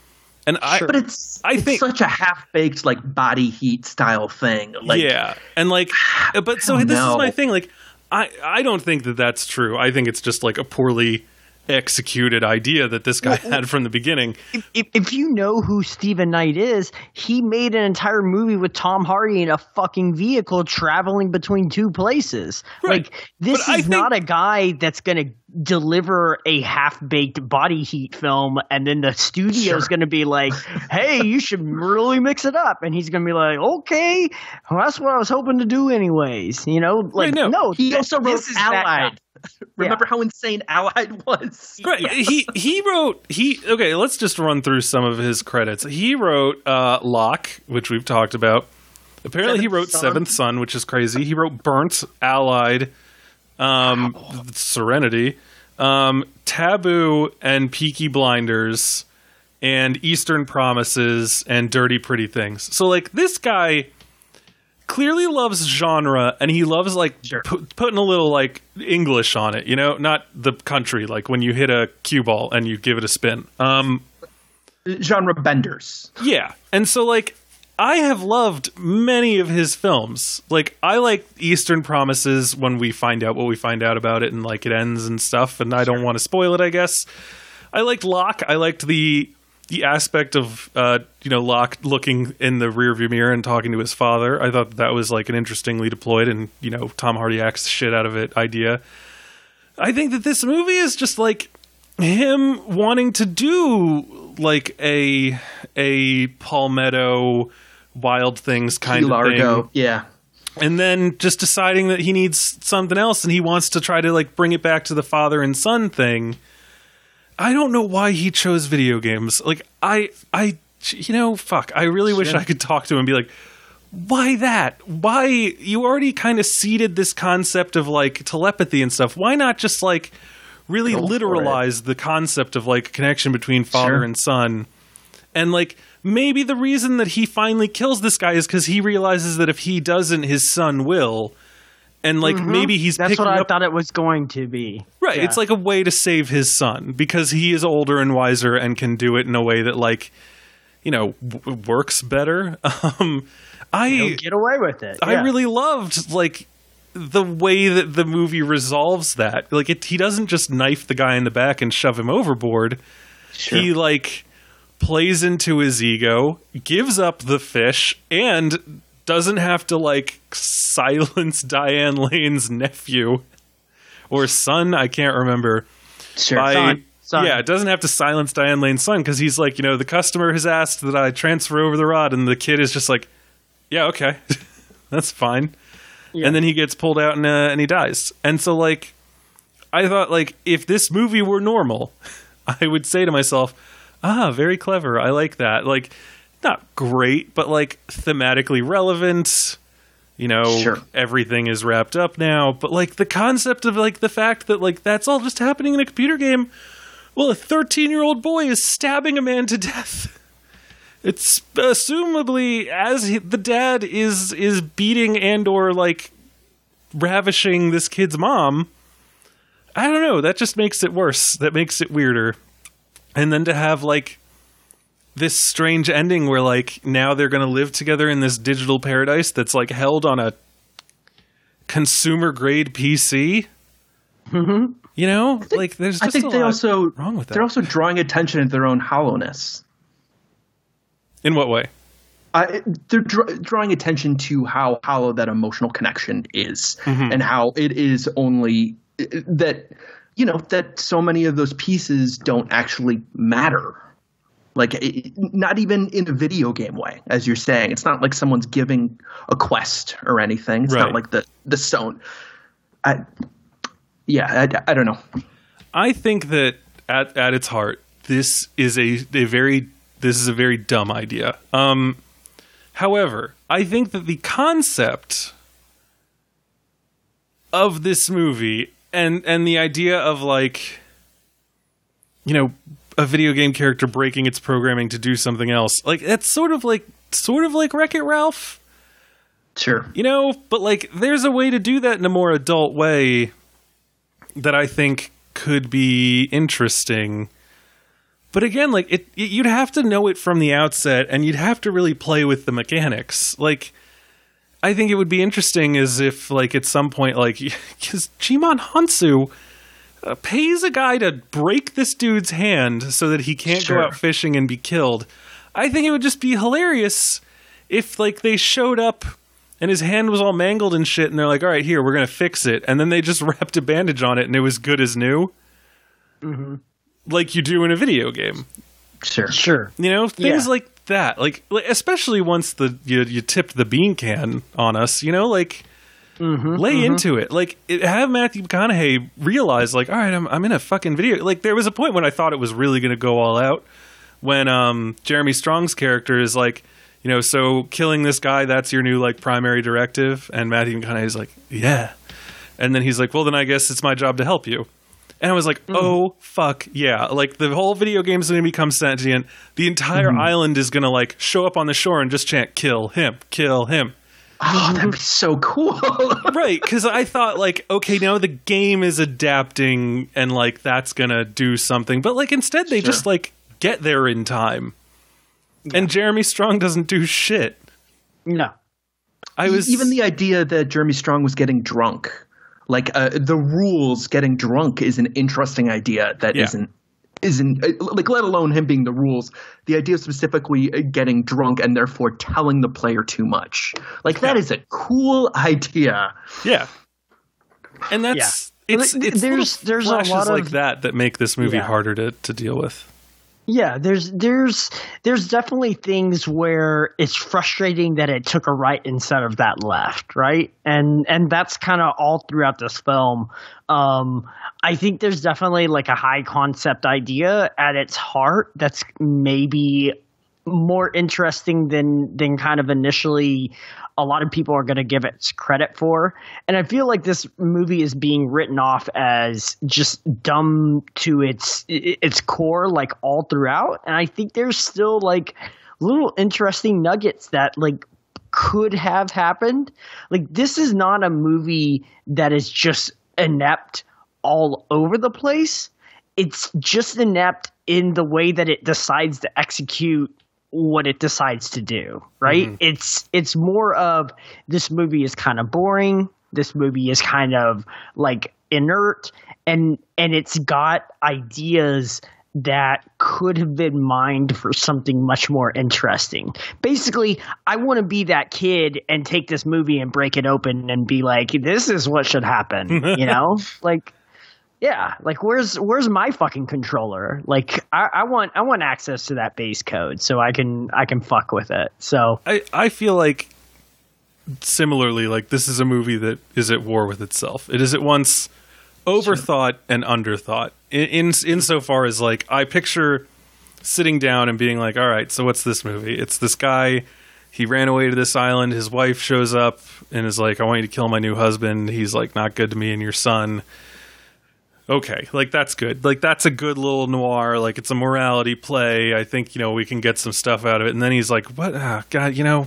And but I think such a half-baked, like, body heat style thing. Like, yeah, and, like, but so this is my thing. Like, I don't think that that's true. I think it's just, like, a poorly executed idea that this guy had from the beginning. If you know who Stephen Knight is, he made an entire movie with Tom Hardy in a fucking vehicle traveling between two places. Right. Like, this is not a guy that's going to deliver a half-baked body heat film and then the studio's going to be like, hey, you should really mix it up. And he's going to be like, okay, well, that's what I was hoping to do anyways. You know, like, no. He also wrote Allied. Remember how insane Allied was? Right. Yeah. Okay, let's just run through some of his credits. He wrote Locke, which we've talked about. Apparently he wrote Seventh Son, which is crazy. He wrote Burnt, Allied, Serenity, Taboo, and Peaky Blinders, and Eastern Promises, and Dirty Pretty Things. So, like, this guy clearly loves genre, and he loves, like, putting a little, like, English on it, you know, not the country, like when you hit a cue ball and you give it a spin. Genre benders. Yeah. And so, like, I have loved many of his films. Like, I like Eastern Promises when we find out what we find out about it and, like, it ends and stuff, and I don't want to spoil it, I guess. I liked Locke. I liked the aspect of, you know, Locke looking in the rearview mirror and talking to his father. I thought that was, like, an interestingly deployed and, you know, Tom Hardy acts the shit out of it idea. I think that this movie is just, like, him wanting to do, like, a Palmetto Wild Things kind of thing. Yeah. And then just deciding that he needs something else and he wants to try to, like, bring it back to the father and son thing. I don't know why he chose video games. Like, I really wish I could talk to him and be like, why that? Why? You already kind of seeded this concept of, like, telepathy and stuff. Why not just, like, really literalize the concept of, like, connection between father and son? And, like, maybe the reason that he finally kills this guy is because he realizes that if he doesn't, his son will. And like maybe he's that's what I thought it was going to be. Right. Yeah. It's like a way to save his son because he is older and wiser and can do it in a way that, like, you know, works better. He'll get away with it. Yeah. I really loved like the way that the movie resolves that. Like, he doesn't just knife the guy in the back and shove him overboard. Sure. He like plays into his ego, gives up the fish, and doesn't have to like silence Diane Lane's nephew or son. I can't remember. Sure. Son. Yeah, it doesn't have to silence Diane Lane's son because he's like, you know, the customer has asked that I transfer over the rod, and the kid is just like, yeah, okay, that's fine. Yeah. And then he gets pulled out and he dies. And so like, I thought like if this movie were normal, I would say to myself, ah, very clever. I like that. Like, not great, but like thematically relevant, you know, sure. Everything is wrapped up now. But like the concept of like the fact that like that's all just happening in a computer game. Well, a 13-year-old boy is stabbing a man to death. It's assumably as the dad is beating and or like ravishing this kid's mom. I don't know. That just makes it worse. That makes it weirder. And then to have like this strange ending where like now they're going to live together in this digital paradise that's like held on a consumer grade PC. Mm-hmm. You know, like there's just a lot wrong with that. They're also drawing attention to their own hollowness. In what way? They're drawing attention to how hollow that emotional connection is, and how it is only that, you know, that so many of those pieces don't actually matter. Like, not even in a video game way, as you're saying. It's not like someone's giving a quest or anything. It's not like the stone. I don't know. I think that at its heart, this is a very dumb idea. However, I think that the concept of this movie and the idea of like, you know, a video game character breaking its programming to do something else. Like, that's sort of like Wreck-It Ralph. Sure. You know, but like there's a way to do that in a more adult way that I think could be interesting. But again, like it you'd have to know it from the outset, and you'd have to really play with the mechanics. Like, I think it would be interesting as if like at some point, like, because Djimon Hounsou pays a guy to break this dude's hand so that he can't go out fishing and be killed. I think it would just be hilarious if like they showed up and his hand was all mangled and shit, and they're like, all right, here, we're going to fix it. And then they just wrapped a bandage on it and it was good as new. Mm-hmm. Like you do in a video game. Sure. You know, things like that. Like, especially once you tipped the bean can on us, you know, like, into it. Like, have Matthew McConaughey realize, like, all right, I'm in a fucking video. Like, there was a point when I thought it was really going to go all out when Jeremy Strong's character is like, you know, so killing this guy, that's your new, like, primary directive. And Matthew McConaughey's like, yeah. And then he's like, well, then I guess it's my job to help you. And I was like, oh, fuck, yeah. Like, the whole video game is going to become sentient. The entire island is going to, like, show up on the shore and just chant, kill him, kill him. Oh, that'd be so cool. Right, because I thought, like, okay, now the game is adapting and, like, that's going to do something. But, like, instead they just, like, get there in time. Yeah. And Jeremy Strong doesn't do shit. No. Even the idea that Jeremy Strong was getting drunk. Like, the rules getting drunk is an interesting idea that isn't like, let alone him being the rules, the idea of specifically getting drunk and therefore telling the player too much. Like, that is a cool idea. Yeah. And that's there's a lot of like that make this movie harder to deal with. Yeah, there's definitely things where it's frustrating that it took a right instead of that left, right? And that's kind of all throughout this film. I think there's definitely like a high concept idea at its heart that's maybe more interesting than kind of initially a lot of people are going to give it credit for. And I feel like this movie is being written off as just dumb to its core, like, all throughout. And I think there's still like little interesting nuggets that like could have happened. Like, this is not a movie that is just inept all over the place. It's just inept in the way that it decides to execute what it decides to do, right? Mm-hmm. It's more of, this movie is kind of boring. This movie is kind of like inert, and it's got ideas that could have been mined for something much more interesting. Basically, I want to be that kid and take this movie and break it open and be like, this is what should happen, you know? Like, yeah, like where's my fucking controller? Like, I want access to that base code so I can fuck with it. So I feel like similarly, like, this is a movie that is at war with itself. It is at once overthought and underthought in so far as, like, I picture sitting down and being like, all right, so what's this movie? It's this guy, he ran away to this island, his wife shows up and is like, I want you to kill my new husband, he's like not good to me and your son. Okay, like, that's good. Like, that's a good little noir. Like, it's a morality play. I think, you know, we can get some stuff out of it. And then he's like, what? Ah, God, you know,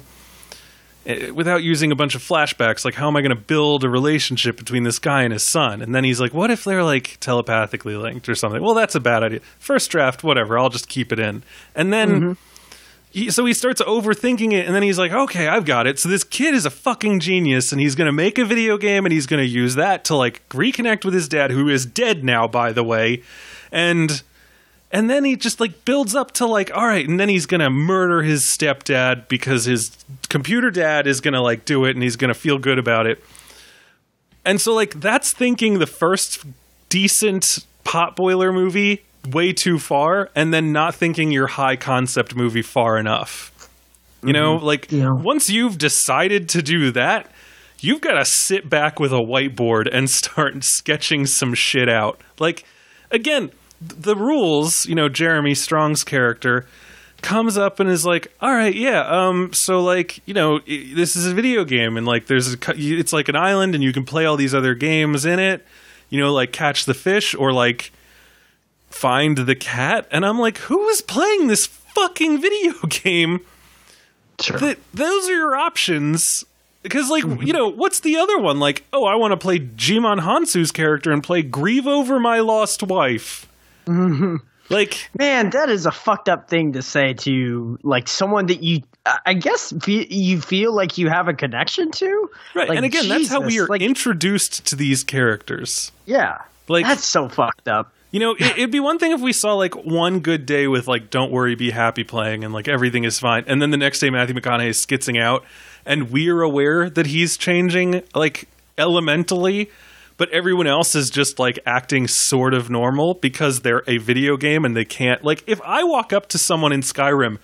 without using a bunch of flashbacks, like, how am I going to build a relationship between this guy and his son? And then he's like, what if they're, like, telepathically linked or something? Well, that's a bad idea. First draft, whatever. I'll just keep it in. And then... Mm-hmm. So he starts overthinking it, and then he's like, okay, I've got it. So this kid is a fucking genius, and he's going to make a video game, and he's going to use that to, like, reconnect with his dad, who is dead now, by the way. And then he just, like, builds up to, like, all right, and then he's going to murder his stepdad because his computer dad is going to, like, do it, and he's going to feel good about it. And so, like, that's thinking the first decent potboiler movie way too far, and then not thinking your high concept movie far enough, you know? Mm-hmm. Like, yeah. Once you've decided to do that, you've got to sit back with a whiteboard and start sketching some shit out. Like, again, the rules, you know, Jeremy Strong's character comes up and is like, all right, yeah, so, like, you know, this is a video game, and, like, it's like an island, and you can play all these other games in it, you know, like catch the fish or, like, find the cat. And I'm like, who is playing this fucking video game? Sure. Those are your options, because, like, mm-hmm. you know, what's the other one? Like, oh, I want to play Djimon Hounsou's character and play Grieve Over My Lost Wife. Mm-hmm. Like, man, that is a fucked up thing to say to, like, someone that you, I guess, you feel like you have a connection to, right? Like, and again, Jesus, that's how we are, like, introduced to these characters. Yeah, like, that's so fucked up. You know, it'd be one thing if we saw, like, One Good Day with, like, Don't Worry, Be Happy playing and, like, everything is fine. And then the next day Matthew McConaughey is skitzing out and we're aware that he's changing, like, elementally. But everyone else is just, like, acting sort of normal because they're a video game and they can't. Like, if I walk up to someone in Skyrim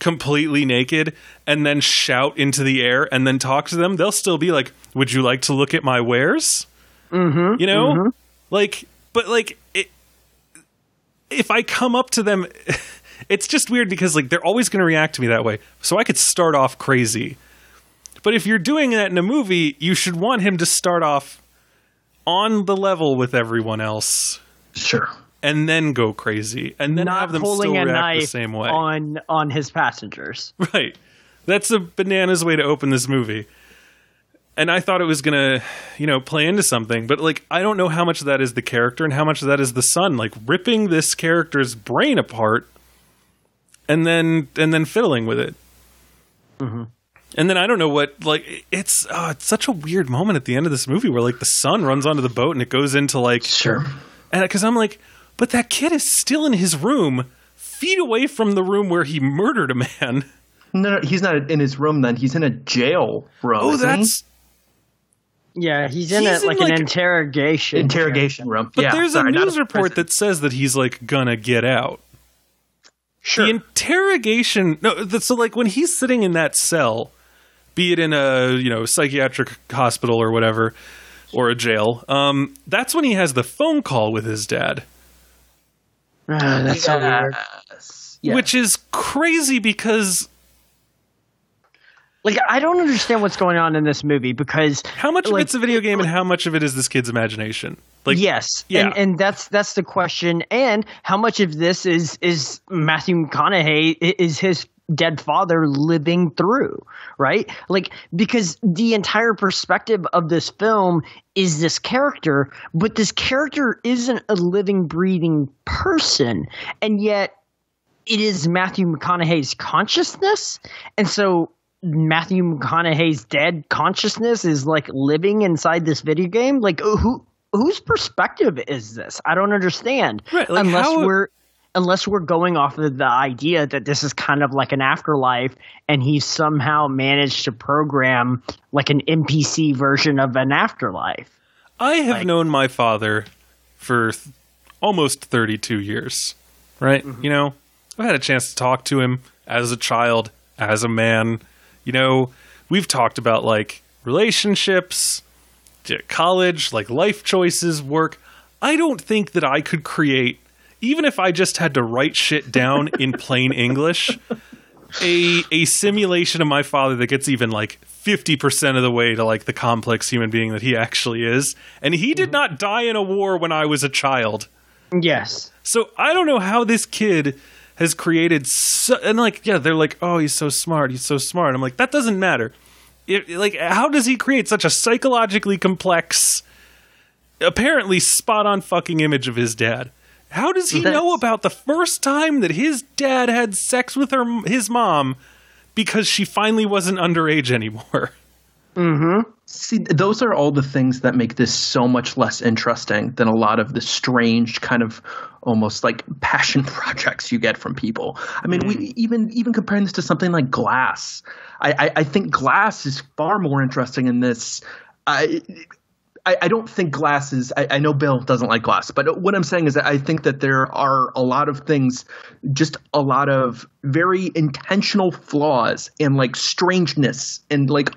completely naked and then shout into the air and then talk to them, they'll still be like, would you like to look at my wares? Mm-hmm, you know? Mm-hmm. Like, but, like... If I come up to them, it's just weird because, like, they're always going to react to me that way. So I could start off crazy. But if you're doing that in a movie, you should want him to start off on the level with everyone else. Sure. And then go crazy. And then not have them still react the same way. On his passengers. Right. That's a bananas way to open this movie. And I thought it was going to, you know, play into something. But, like, I don't know how much of that is the character and how much of that is the son. Like, ripping this character's brain apart and then fiddling with it. Mm-hmm. And then I don't know what, like, it's such a weird moment at the end of this movie where, like, the son runs onto the boat and it goes into, like... Sure. Because I'm like, but that kid is still in his room, feet away from the room where he murdered a man. No, he's not in his room then. He's in a jail room. Oh, that's... He? Yeah, he's in an interrogation. Interrogation room. But yeah, there's a news report that says that he's, like, gonna get out. Sure. The interrogation... No, so, like, when he's sitting in that cell, be it in a, you know, psychiatric hospital or whatever, or a jail, that's when he has the phone call with his dad. That's so weird. Yeah. Which is crazy because... Like, I don't understand what's going on in this movie because... How much, like, of it's a video game and how much of it is this kid's imagination? Like, yes. Yeah. And that's the question. And how much of this is Matthew McConaughey, is his dead father living through, right? Like, because the entire perspective of this film is this character, but this character isn't a living, breathing person, and yet it is Matthew McConaughey's consciousness. And so Matthew McConaughey's dead consciousness is like living inside this video game. Like, whose perspective is this? I don't understand. Right, like unless we're going off of the idea that this is kind of like an afterlife and he somehow managed to program like an NPC version of an afterlife. I have known my father for almost 32 years, right? Mm-hmm. You know, I've had a chance to talk to him as a child, as a man. You know, we've talked about like relationships, college, like life choices, work. I don't think that I could create, even if I just had to write shit down in plain English, a simulation of my father that gets even like 50% of the way to like the complex human being that he actually is. And he did not die in a war when I was a child. Yes. So I don't know how this kid has created. They're like, oh, he's so smart. He's so smart. I'm like, that doesn't matter. How does he create such a psychologically complex, apparently spot on fucking image of his dad? How does he know about the first time that his dad had sex with his mom because she finally wasn't underage anymore? Mm-hmm. See, those are all the things that make this so much less interesting than a lot of the strange kind of almost like passion projects you get from people. I mean, we even comparing this to something like Glass. I think Glass is far more interesting in this. I don't think Glass is – I know Bill doesn't like Glass, but what I'm saying is that I think that there are a lot of things, just a lot of very intentional flaws and like strangeness and like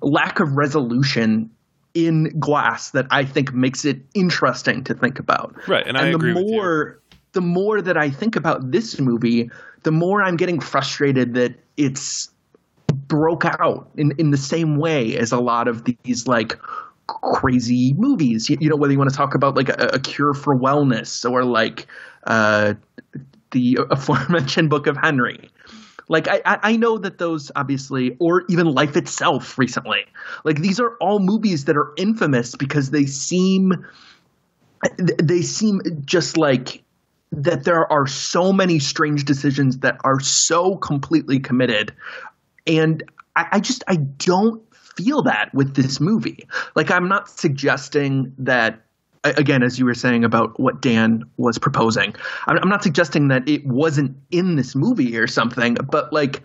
lack of resolution in Glass that I think makes it interesting to think about. Right, and I agree with you. The more that I think about this movie, the more I'm getting frustrated that it's broke out in the same way as a lot of these like – crazy movies, you know, whether you want to talk about like a Cure for Wellness or like the aforementioned Book of Henry. Like I know that those obviously, or even Life itself recently, like these are all movies that are infamous because they seem just like that there are so many strange decisions that are so completely committed. And I don't feel that with this movie. Like, I'm not suggesting that, again, as you were saying about what Dan was proposing, I'm not suggesting that it wasn't in this movie or something, but like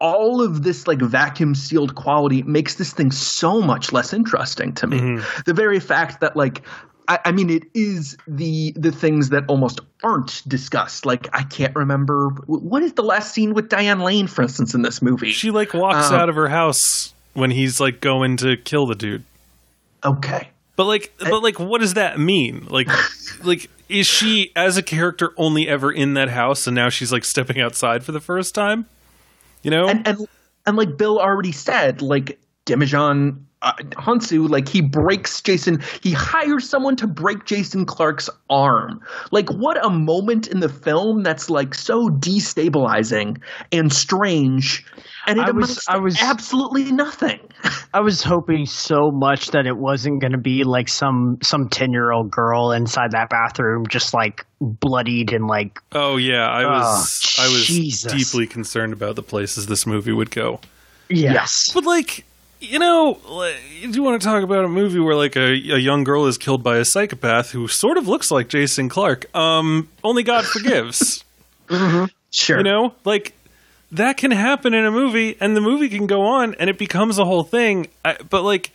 all of this like vacuum sealed quality makes this thing so much less interesting to me. Mm-hmm. The very fact that like, I mean, it is the things that almost aren't discussed. Like, I can't remember, what is the last scene with Diane Lane, for instance, in this movie? She like walks out of her house when he's like going to kill the dude. Okay. But what does that mean? Like, like, is she as a character only ever in that house and now she's like stepping outside for the first time? You know? And like Bill already said, like Djimon Hounsou, like he breaks Jason. He hires someone to break Jason Clarke's arm. Like, what a moment in the film that's like so destabilizing and strange. And it I was absolutely nothing. I was hoping so much that it wasn't going to be like some 10-year-old girl inside that bathroom, just like bloodied and like. Oh yeah, I was Jesus. Deeply concerned about the places this movie would go. Yes, but like. You know, you do want to talk about a movie where like a young girl is killed by a psychopath who sort of looks like Jason Clarke. Only God forgives. Mm-hmm. Sure. You know, like that can happen in a movie and the movie can go on and it becomes a whole thing. But like,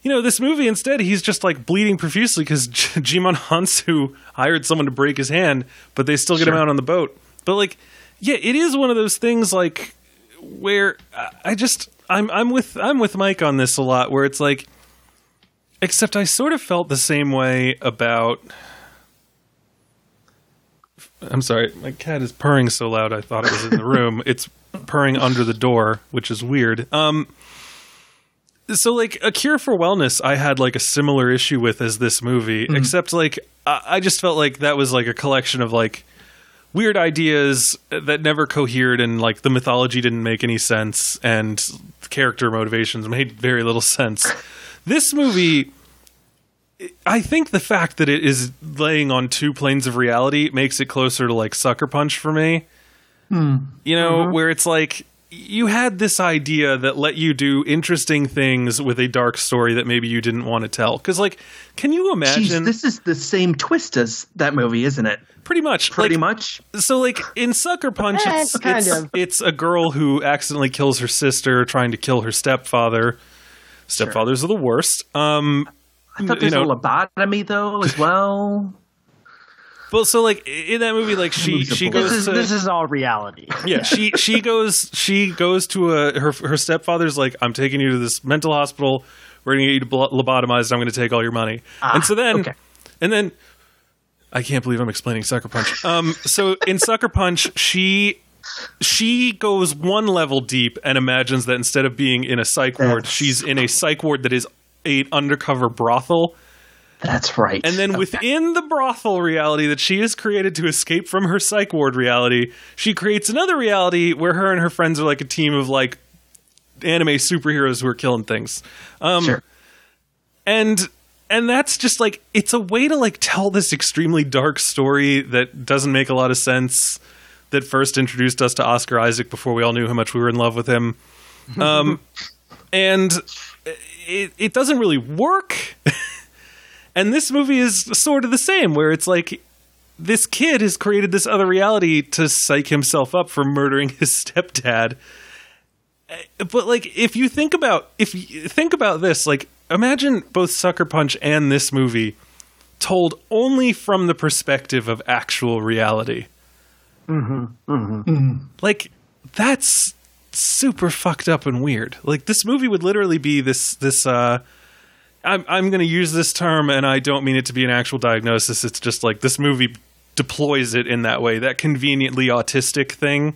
you know, this movie instead, he's just like bleeding profusely because Djimon Hounsou hired someone to break his hand, but they still get him out on the boat. But like, yeah, it is one of those things like where I just... I'm with Mike on this a lot, where it's like, except I sort of felt the same way about. I'm sorry, my cat is purring so loud I thought it was in the room. It's purring under the door, which is weird. So like A Cure for Wellness, I had like a similar issue with as this movie, except like I just felt like that was like a collection of like weird ideas that never cohered, and like the mythology didn't make any sense, and character motivations made very little sense. This movie, I think the fact that it is laying on two planes of reality makes it closer to like Sucker Punch for me. You know, where it's like, you had this idea that let you do interesting things with a dark story that maybe you didn't want to tell. Because, like, can you imagine? Jeez, this is the same twist as that movie, isn't it? Pretty much. Pretty much. So, like, in Sucker Punch, it's a girl who accidentally kills her sister trying to kill her stepfather. Stepfathers are the worst. I thought there's a lobotomy, though, as well. Well, so like in that movie, like she goes. This is all reality. Yeah, she goes to her stepfather's like, I'm taking you to this mental hospital. We're going to get you lobotomized. I'm going to take all your money. And then I can't believe I'm explaining Sucker Punch. So in Sucker Punch, she goes one level deep and imagines that instead of being in a psych ward, she's in a psych ward that is an undercover brothel. That's right. And then within the brothel reality that she has created to escape from her psych ward reality, she creates another reality where her and her friends are like a team of like anime superheroes who are killing things. And that's just like, it's a way to like tell this extremely dark story that doesn't make a lot of sense, that first introduced us to Oscar Isaac before we all knew how much we were in love with him. And it doesn't really work. And this movie is sort of the same, where it's like this kid has created this other reality to psych himself up for murdering his stepdad. But like, if you think about this, like imagine both Sucker Punch and this movie told only from the perspective of actual reality. Like that's super fucked up and weird. Like this movie would literally be this. I'm going to use this term, and I don't mean it to be an actual diagnosis. It's just like this movie deploys it in that way, that conveniently autistic thing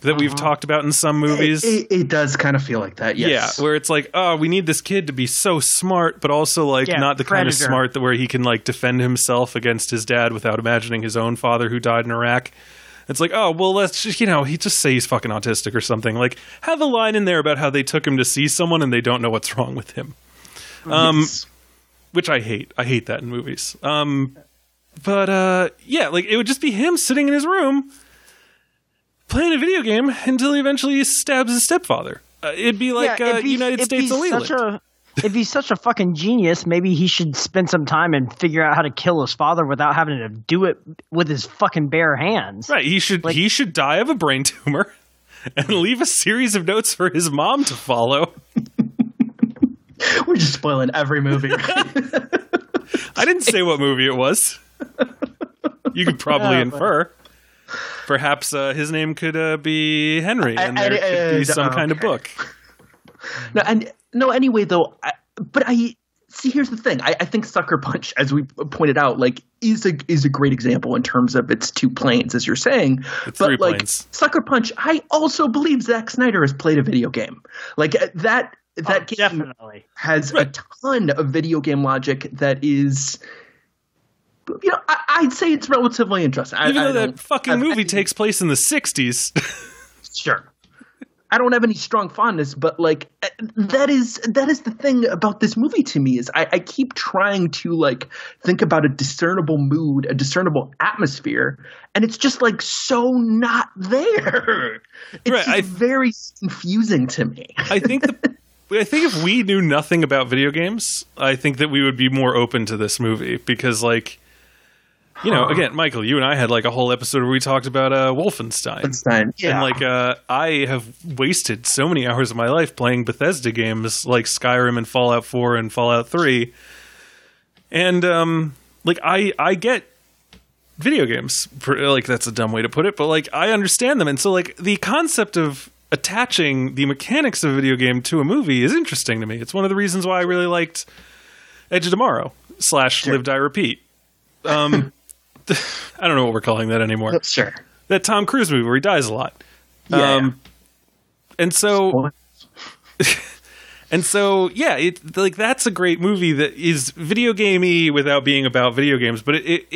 that we've talked about in some movies. It does kind of feel like that, yes. Yeah, where it's like, oh, we need this kid to be so smart, but also like not the kind of smart that where he can like defend himself against his dad without imagining his own father who died in Iraq. It's like, oh, well, let's just, he just say he's fucking autistic or something. Like, have a line in there about how they took him to see someone and they don't know what's wrong with him. Which I hate. I hate that in movies. Like it would just be him sitting in his room playing a video game until he eventually stabs his stepfather. It'd be like United States of Leland. If he's such a fucking genius, maybe he should spend some time and figure out how to kill his father without having to do it with his fucking bare hands. Right. He should die of a brain tumor and leave a series of notes for his mom to follow. We're just spoiling every movie. I didn't say what movie it was. You could probably infer. Perhaps his name could be Henry, and there could be some kind of book. Here's the thing. I think Sucker Punch, as we pointed out, like is a great example in terms of its two planes, as you're saying. It's three planes. Sucker Punch, I also believe Zack Snyder has played a video game. Like that. That game definitely has a ton of video game logic that is, I'd say it's relatively interesting. Even though that movie takes place in the 60s. Sure. I don't have any strong fondness, but like that is the thing about this movie to me is I keep trying to like think about a discernible mood, a discernible atmosphere, and it's just like so not there. It's very confusing to me. I think if we knew nothing about video games, I think that we would be more open to this movie because like. Again, Michael, you and I had like a whole episode where we talked about Wolfenstein. And like I have wasted so many hours of my life playing Bethesda games like Skyrim and Fallout 4 and Fallout 3. And like I get video games. Like that's a dumb way to put it, but like I understand them. And so like the concept of attaching the mechanics of a video game to a movie is interesting to me. It's one of the reasons why I really liked Edge of Tomorrow / Live, Die, Repeat. I don't know what we're calling that anymore. Sure. That Tom Cruise movie where he dies a lot. Yeah. It like that's a great movie that is video gamey without being about video games, but it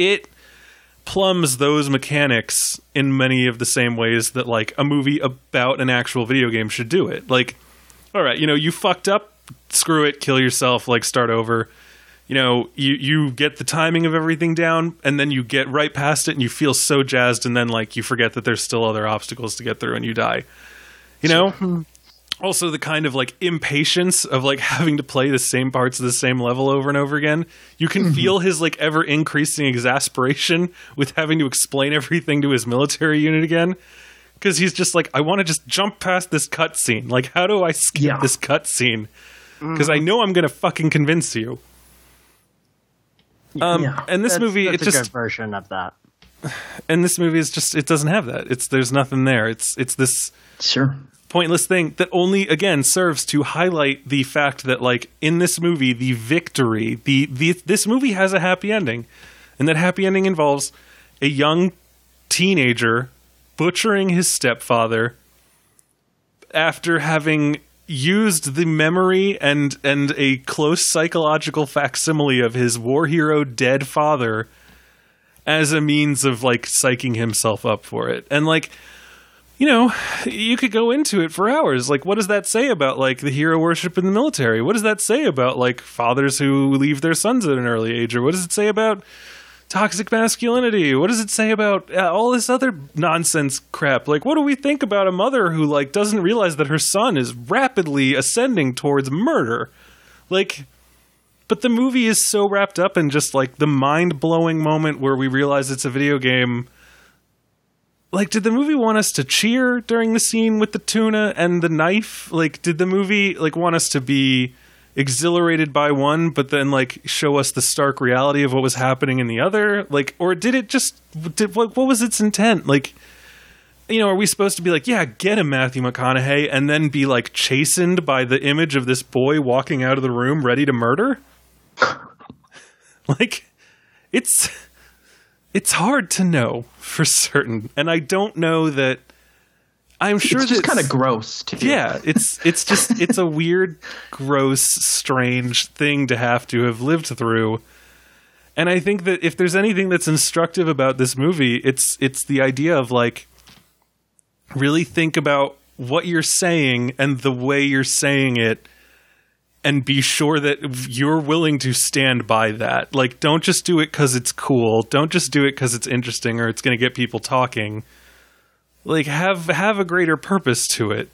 plumbs those mechanics in many of the same ways that, like, a movie about an actual video game should do it. Like, all right, you know, you fucked up, screw it, kill yourself, like, start over. You know, you get the timing of everything down, and then you get right past it, and you feel so jazzed, and then, like, you forget that there's still other obstacles to get through, and you die. You know? Sure. Also, the kind of, like, impatience of, like, having to play the same parts of the same level over and over again. You can feel his, like, ever-increasing exasperation with having to explain everything to his military unit again. Because he's just like, I want to just jump past this cutscene. Like, how do I skip this cutscene? Because I know I'm going to fucking convince you. And this movie, it's just a good version of that. And this movie is just, it doesn't have that. There's nothing there. It's this pointless thing that only, again, serves to highlight the fact that, like, in this movie, the victory, this movie has a happy ending, and that happy ending involves a young teenager butchering his stepfather after having used the memory and a close psychological facsimile of his war hero dead father as a means of, like, psyching himself up for it. And, like, you know, you could go into it for hours. Like, what does that say about, like, the hero worship in the military? What does that say about, like, fathers who leave their sons at an early age? Or what does it say about toxic masculinity? What does it say about all this other nonsense crap? Like, what do we think about a mother who, like, doesn't realize that her son is rapidly ascending towards murder? Like, but the movie is so wrapped up in just, like, the mind-blowing moment where we realize it's a video game. Like, did the movie want us to cheer during the scene with the tuna and the knife? Like, did the movie, like, want us to be exhilarated by one, but then, like, show us the stark reality of what was happening in the other? Like, or did it just, what was its intent? Like, you know, are we supposed to be like, yeah, get him, Matthew McConaughey, and then be, like, chastened by the image of this boy walking out of the room ready to murder? Like, it's hard to know for certain, and I don't know that. I'm sure it's just kind of gross too. Yeah, it's just it's a weird, gross, strange thing to have lived through. And I think that if there's anything that's instructive about this movie, it's the idea of, like, really think about what you're saying and the way you're saying it, and be sure that you're willing to stand by that. Like, don't just do it because it's cool. Don't just do it because it's interesting or it's going to get people talking. Like, have a greater purpose to it.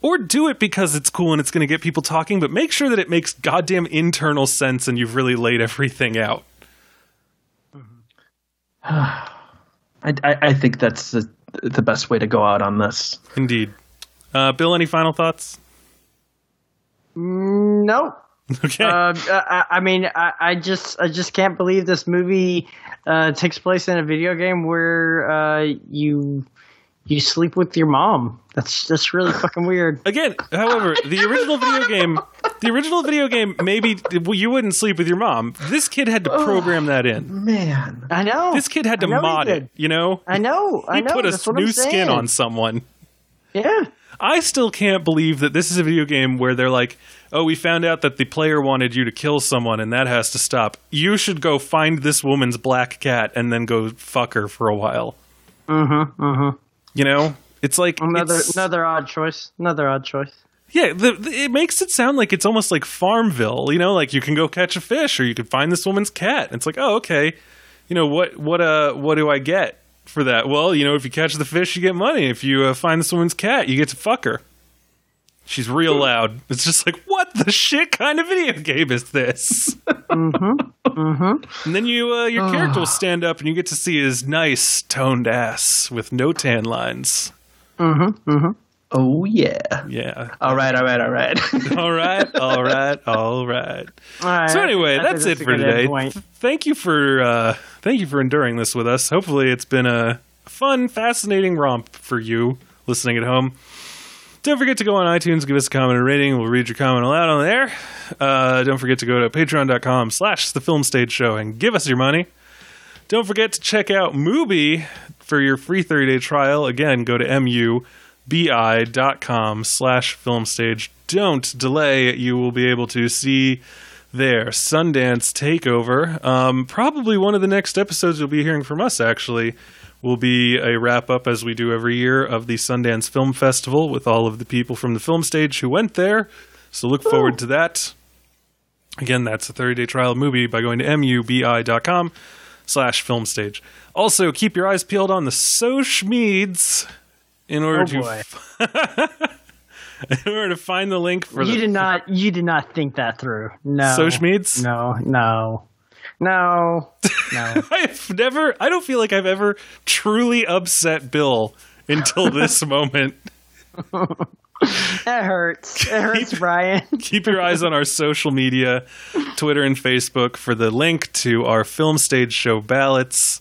Or do it because it's cool and it's going to get people talking, but make sure that it makes goddamn internal sense and you've really laid everything out. I think that's the best way to go out on this. Indeed. Bill, any final thoughts? No. Okay. I just can't believe this movie takes place in a video game where you sleep with your mom. That's really fucking weird. Again, however, the original video game, maybe you wouldn't sleep with your mom. This kid had to program that in. Man, I know. This kid had to mod it. You know. I know. I know. He put a new skin on someone. Yeah. I still can't believe that this is a video game where they're like, oh, we found out that the player wanted you to kill someone and that has to stop. You should go find this woman's black cat and then go fuck her for a while. Mm-hmm, mm-hmm. You know? It's like... Another odd choice. Another odd choice. Yeah, it makes it sound like it's almost like Farmville. You know, like you can go catch a fish or you can find this woman's cat. It's like, oh, okay. You know, what do I get for that? Well, you know, if you catch the fish, you get money. If you find this woman's cat, you get to fuck her. She's real loud. It's just like, what the shit kind of video game is this? Mm-hmm. Mm-hmm. And then your character will stand up and you get to see his nice toned ass with no tan lines. Mm-hmm. Mm-hmm. Oh, yeah. Yeah. All right. So anyway, that's it for today. Thank you for enduring this with us. Hopefully it's been a fun, fascinating romp for you listening at home. Don't forget to go on iTunes, give us a comment and rating. We'll read your comment aloud on there. Don't forget to go to patreon.com/thefilmstageshow and give us your money. Don't forget to check out MUBI for your free 30-day trial. Again, go to MUBI.com/filmstage. Don't delay. You will be able to see their Sundance takeover. Probably one of the next episodes you'll be hearing from us, actually, will be a wrap-up, as we do every year, of the Sundance Film Festival with all of the people from the film stage who went there. So look forward to that. Again, that's a 30-day trial of MUBI by going to MUBI.com/filmstage. Also, keep your eyes peeled on the social meds in order to find the link for the... You did not think that through. No. Social meds? No. I don't feel like I've ever truly upset Bill until this moment. That hurts. It hurts, Brian. Keep your eyes on our social media, Twitter and Facebook, for the link to our Film Stage Show ballots,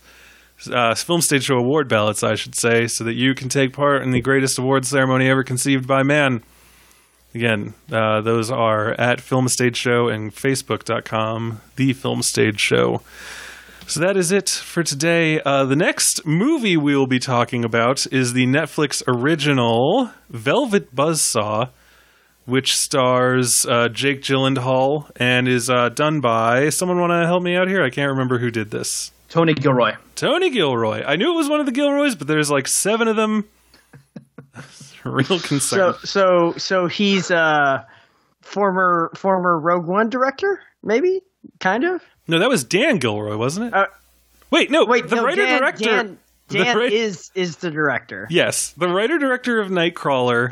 Film Stage Show award ballots, I should say, so that you can take part in the greatest award ceremony ever conceived by man. Again, those are at Film Stage Show and Facebook.com, The Film Stage Show. So that is it for today. The next movie we will be talking about is the Netflix original Velvet Buzzsaw, which stars Jake Gyllenhaal and is done by... Someone want to help me out here? I can't remember who did this. Tony Gilroy. I knew it was one of the Gilroys, but there's like 7 of them. Real concern. So he's a former Rogue One director, maybe? Kind of? No, that was Dan Gilroy, wasn't it? Wait, the writer-director... Dan is the director. Yes, the writer-director of Nightcrawler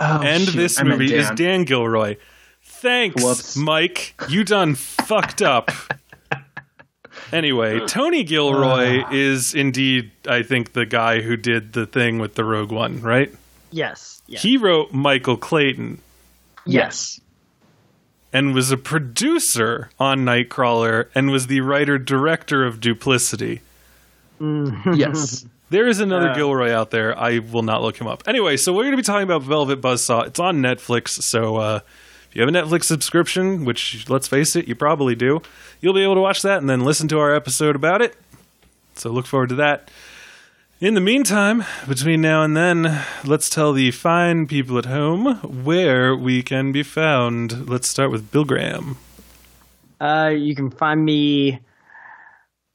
this movie is Dan Gilroy. Thanks, Mike. You done fucked up. Anyway, Tony Gilroy is indeed, I think, the guy who did the thing with the Rogue One, right? Yes. He wrote Michael Clayton. Yes. And was a producer on Nightcrawler and was the writer-director of Duplicity. Mm-hmm. Yes. There is another Gilroy out there. I will not look him up. Anyway, so we're going to be talking about Velvet Buzzsaw. It's on Netflix, so if you have a Netflix subscription, which, let's face it, you probably do, you'll be able to watch that and then listen to our episode about it. So look forward to that. In the meantime, between now and then, let's tell the fine people at home where we can be found. Let's start with Bill Graham. You can find me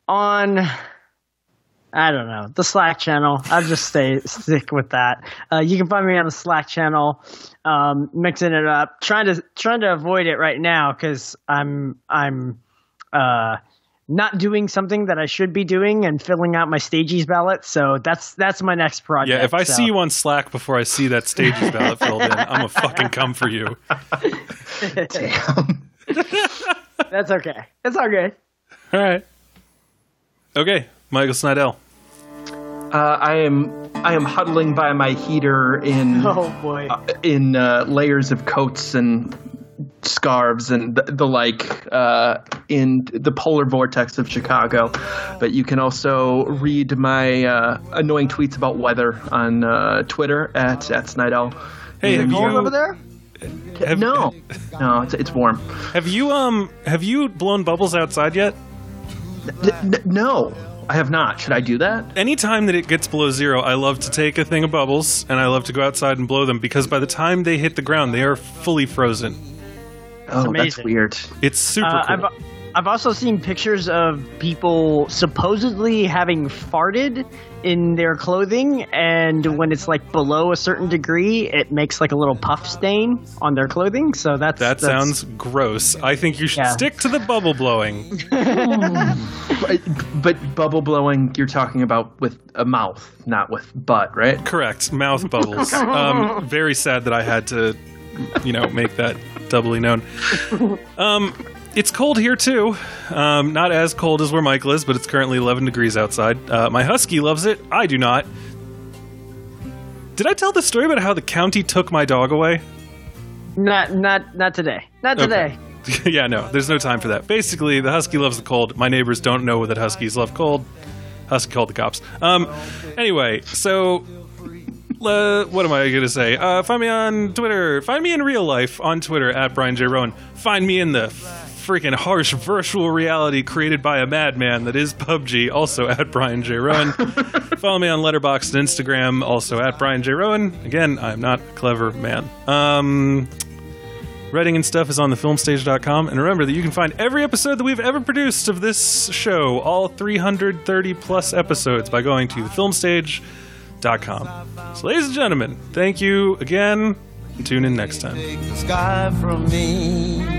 on, I don't know, the Slack channel. I'll just stick with that. You can find me on the Slack channel, mixing it up, trying to avoid it right now because I'm not doing something that I should be doing and filling out my Stagies ballot. So that's my next project. Yeah, if I see you on Slack before I see that Stagies ballot filled in, I'm going to fucking come for you. Damn. That's okay. It's all good. All right. Okay, Michael Snydell. I am huddling by my heater in layers of coats and scarves and the like in the polar vortex of Chicago. But you can also read my annoying tweets about weather on Twitter at Snydell. Hey, is it cold over there? No, it's warm. Have you blown bubbles outside yet? No, I have not. Should I do that? Anytime that it gets below zero, I love to take a thing of bubbles and I love to go outside and blow them, because by the time they hit the ground, they are fully frozen. Oh, that's weird. It's super cool. I've also seen pictures of people supposedly having farted in their clothing, and when it's like below a certain degree, it makes like a little puff stain on their clothing. So that sounds gross. I think you should stick to the bubble blowing. but bubble blowing, you're talking about with a mouth, not with butt, right? Correct. Mouth bubbles. Very sad that I had to, make that doubly known. It's cold here too. Not as cold as where Michael is, but it's currently 11 degrees outside. My husky loves it. I do not. Did I tell the story about how the county took my dog away? Not today. Not today. Okay. Yeah, no. There's no time for that. Basically, the husky loves the cold. My neighbors don't know that huskies love cold. Husky called the cops. Anyway, so... what am I going to say? Find me on Twitter. Find me in real life on Twitter at Brian J. Rowan. Find me in the freaking harsh virtual reality created by a madman that is PUBG, also at Brian J. Rowan. Follow me on Letterboxd and Instagram, also at Brian J. Rowan. Again, I'm not a clever man. Writing and Stuff is on the FilmStage.com. And remember that you can find every episode that we've ever produced of this show, all 330 plus episodes, by going to FilmStage.com. So, ladies and gentlemen, thank you again. Tune in next time. Take the sky from me.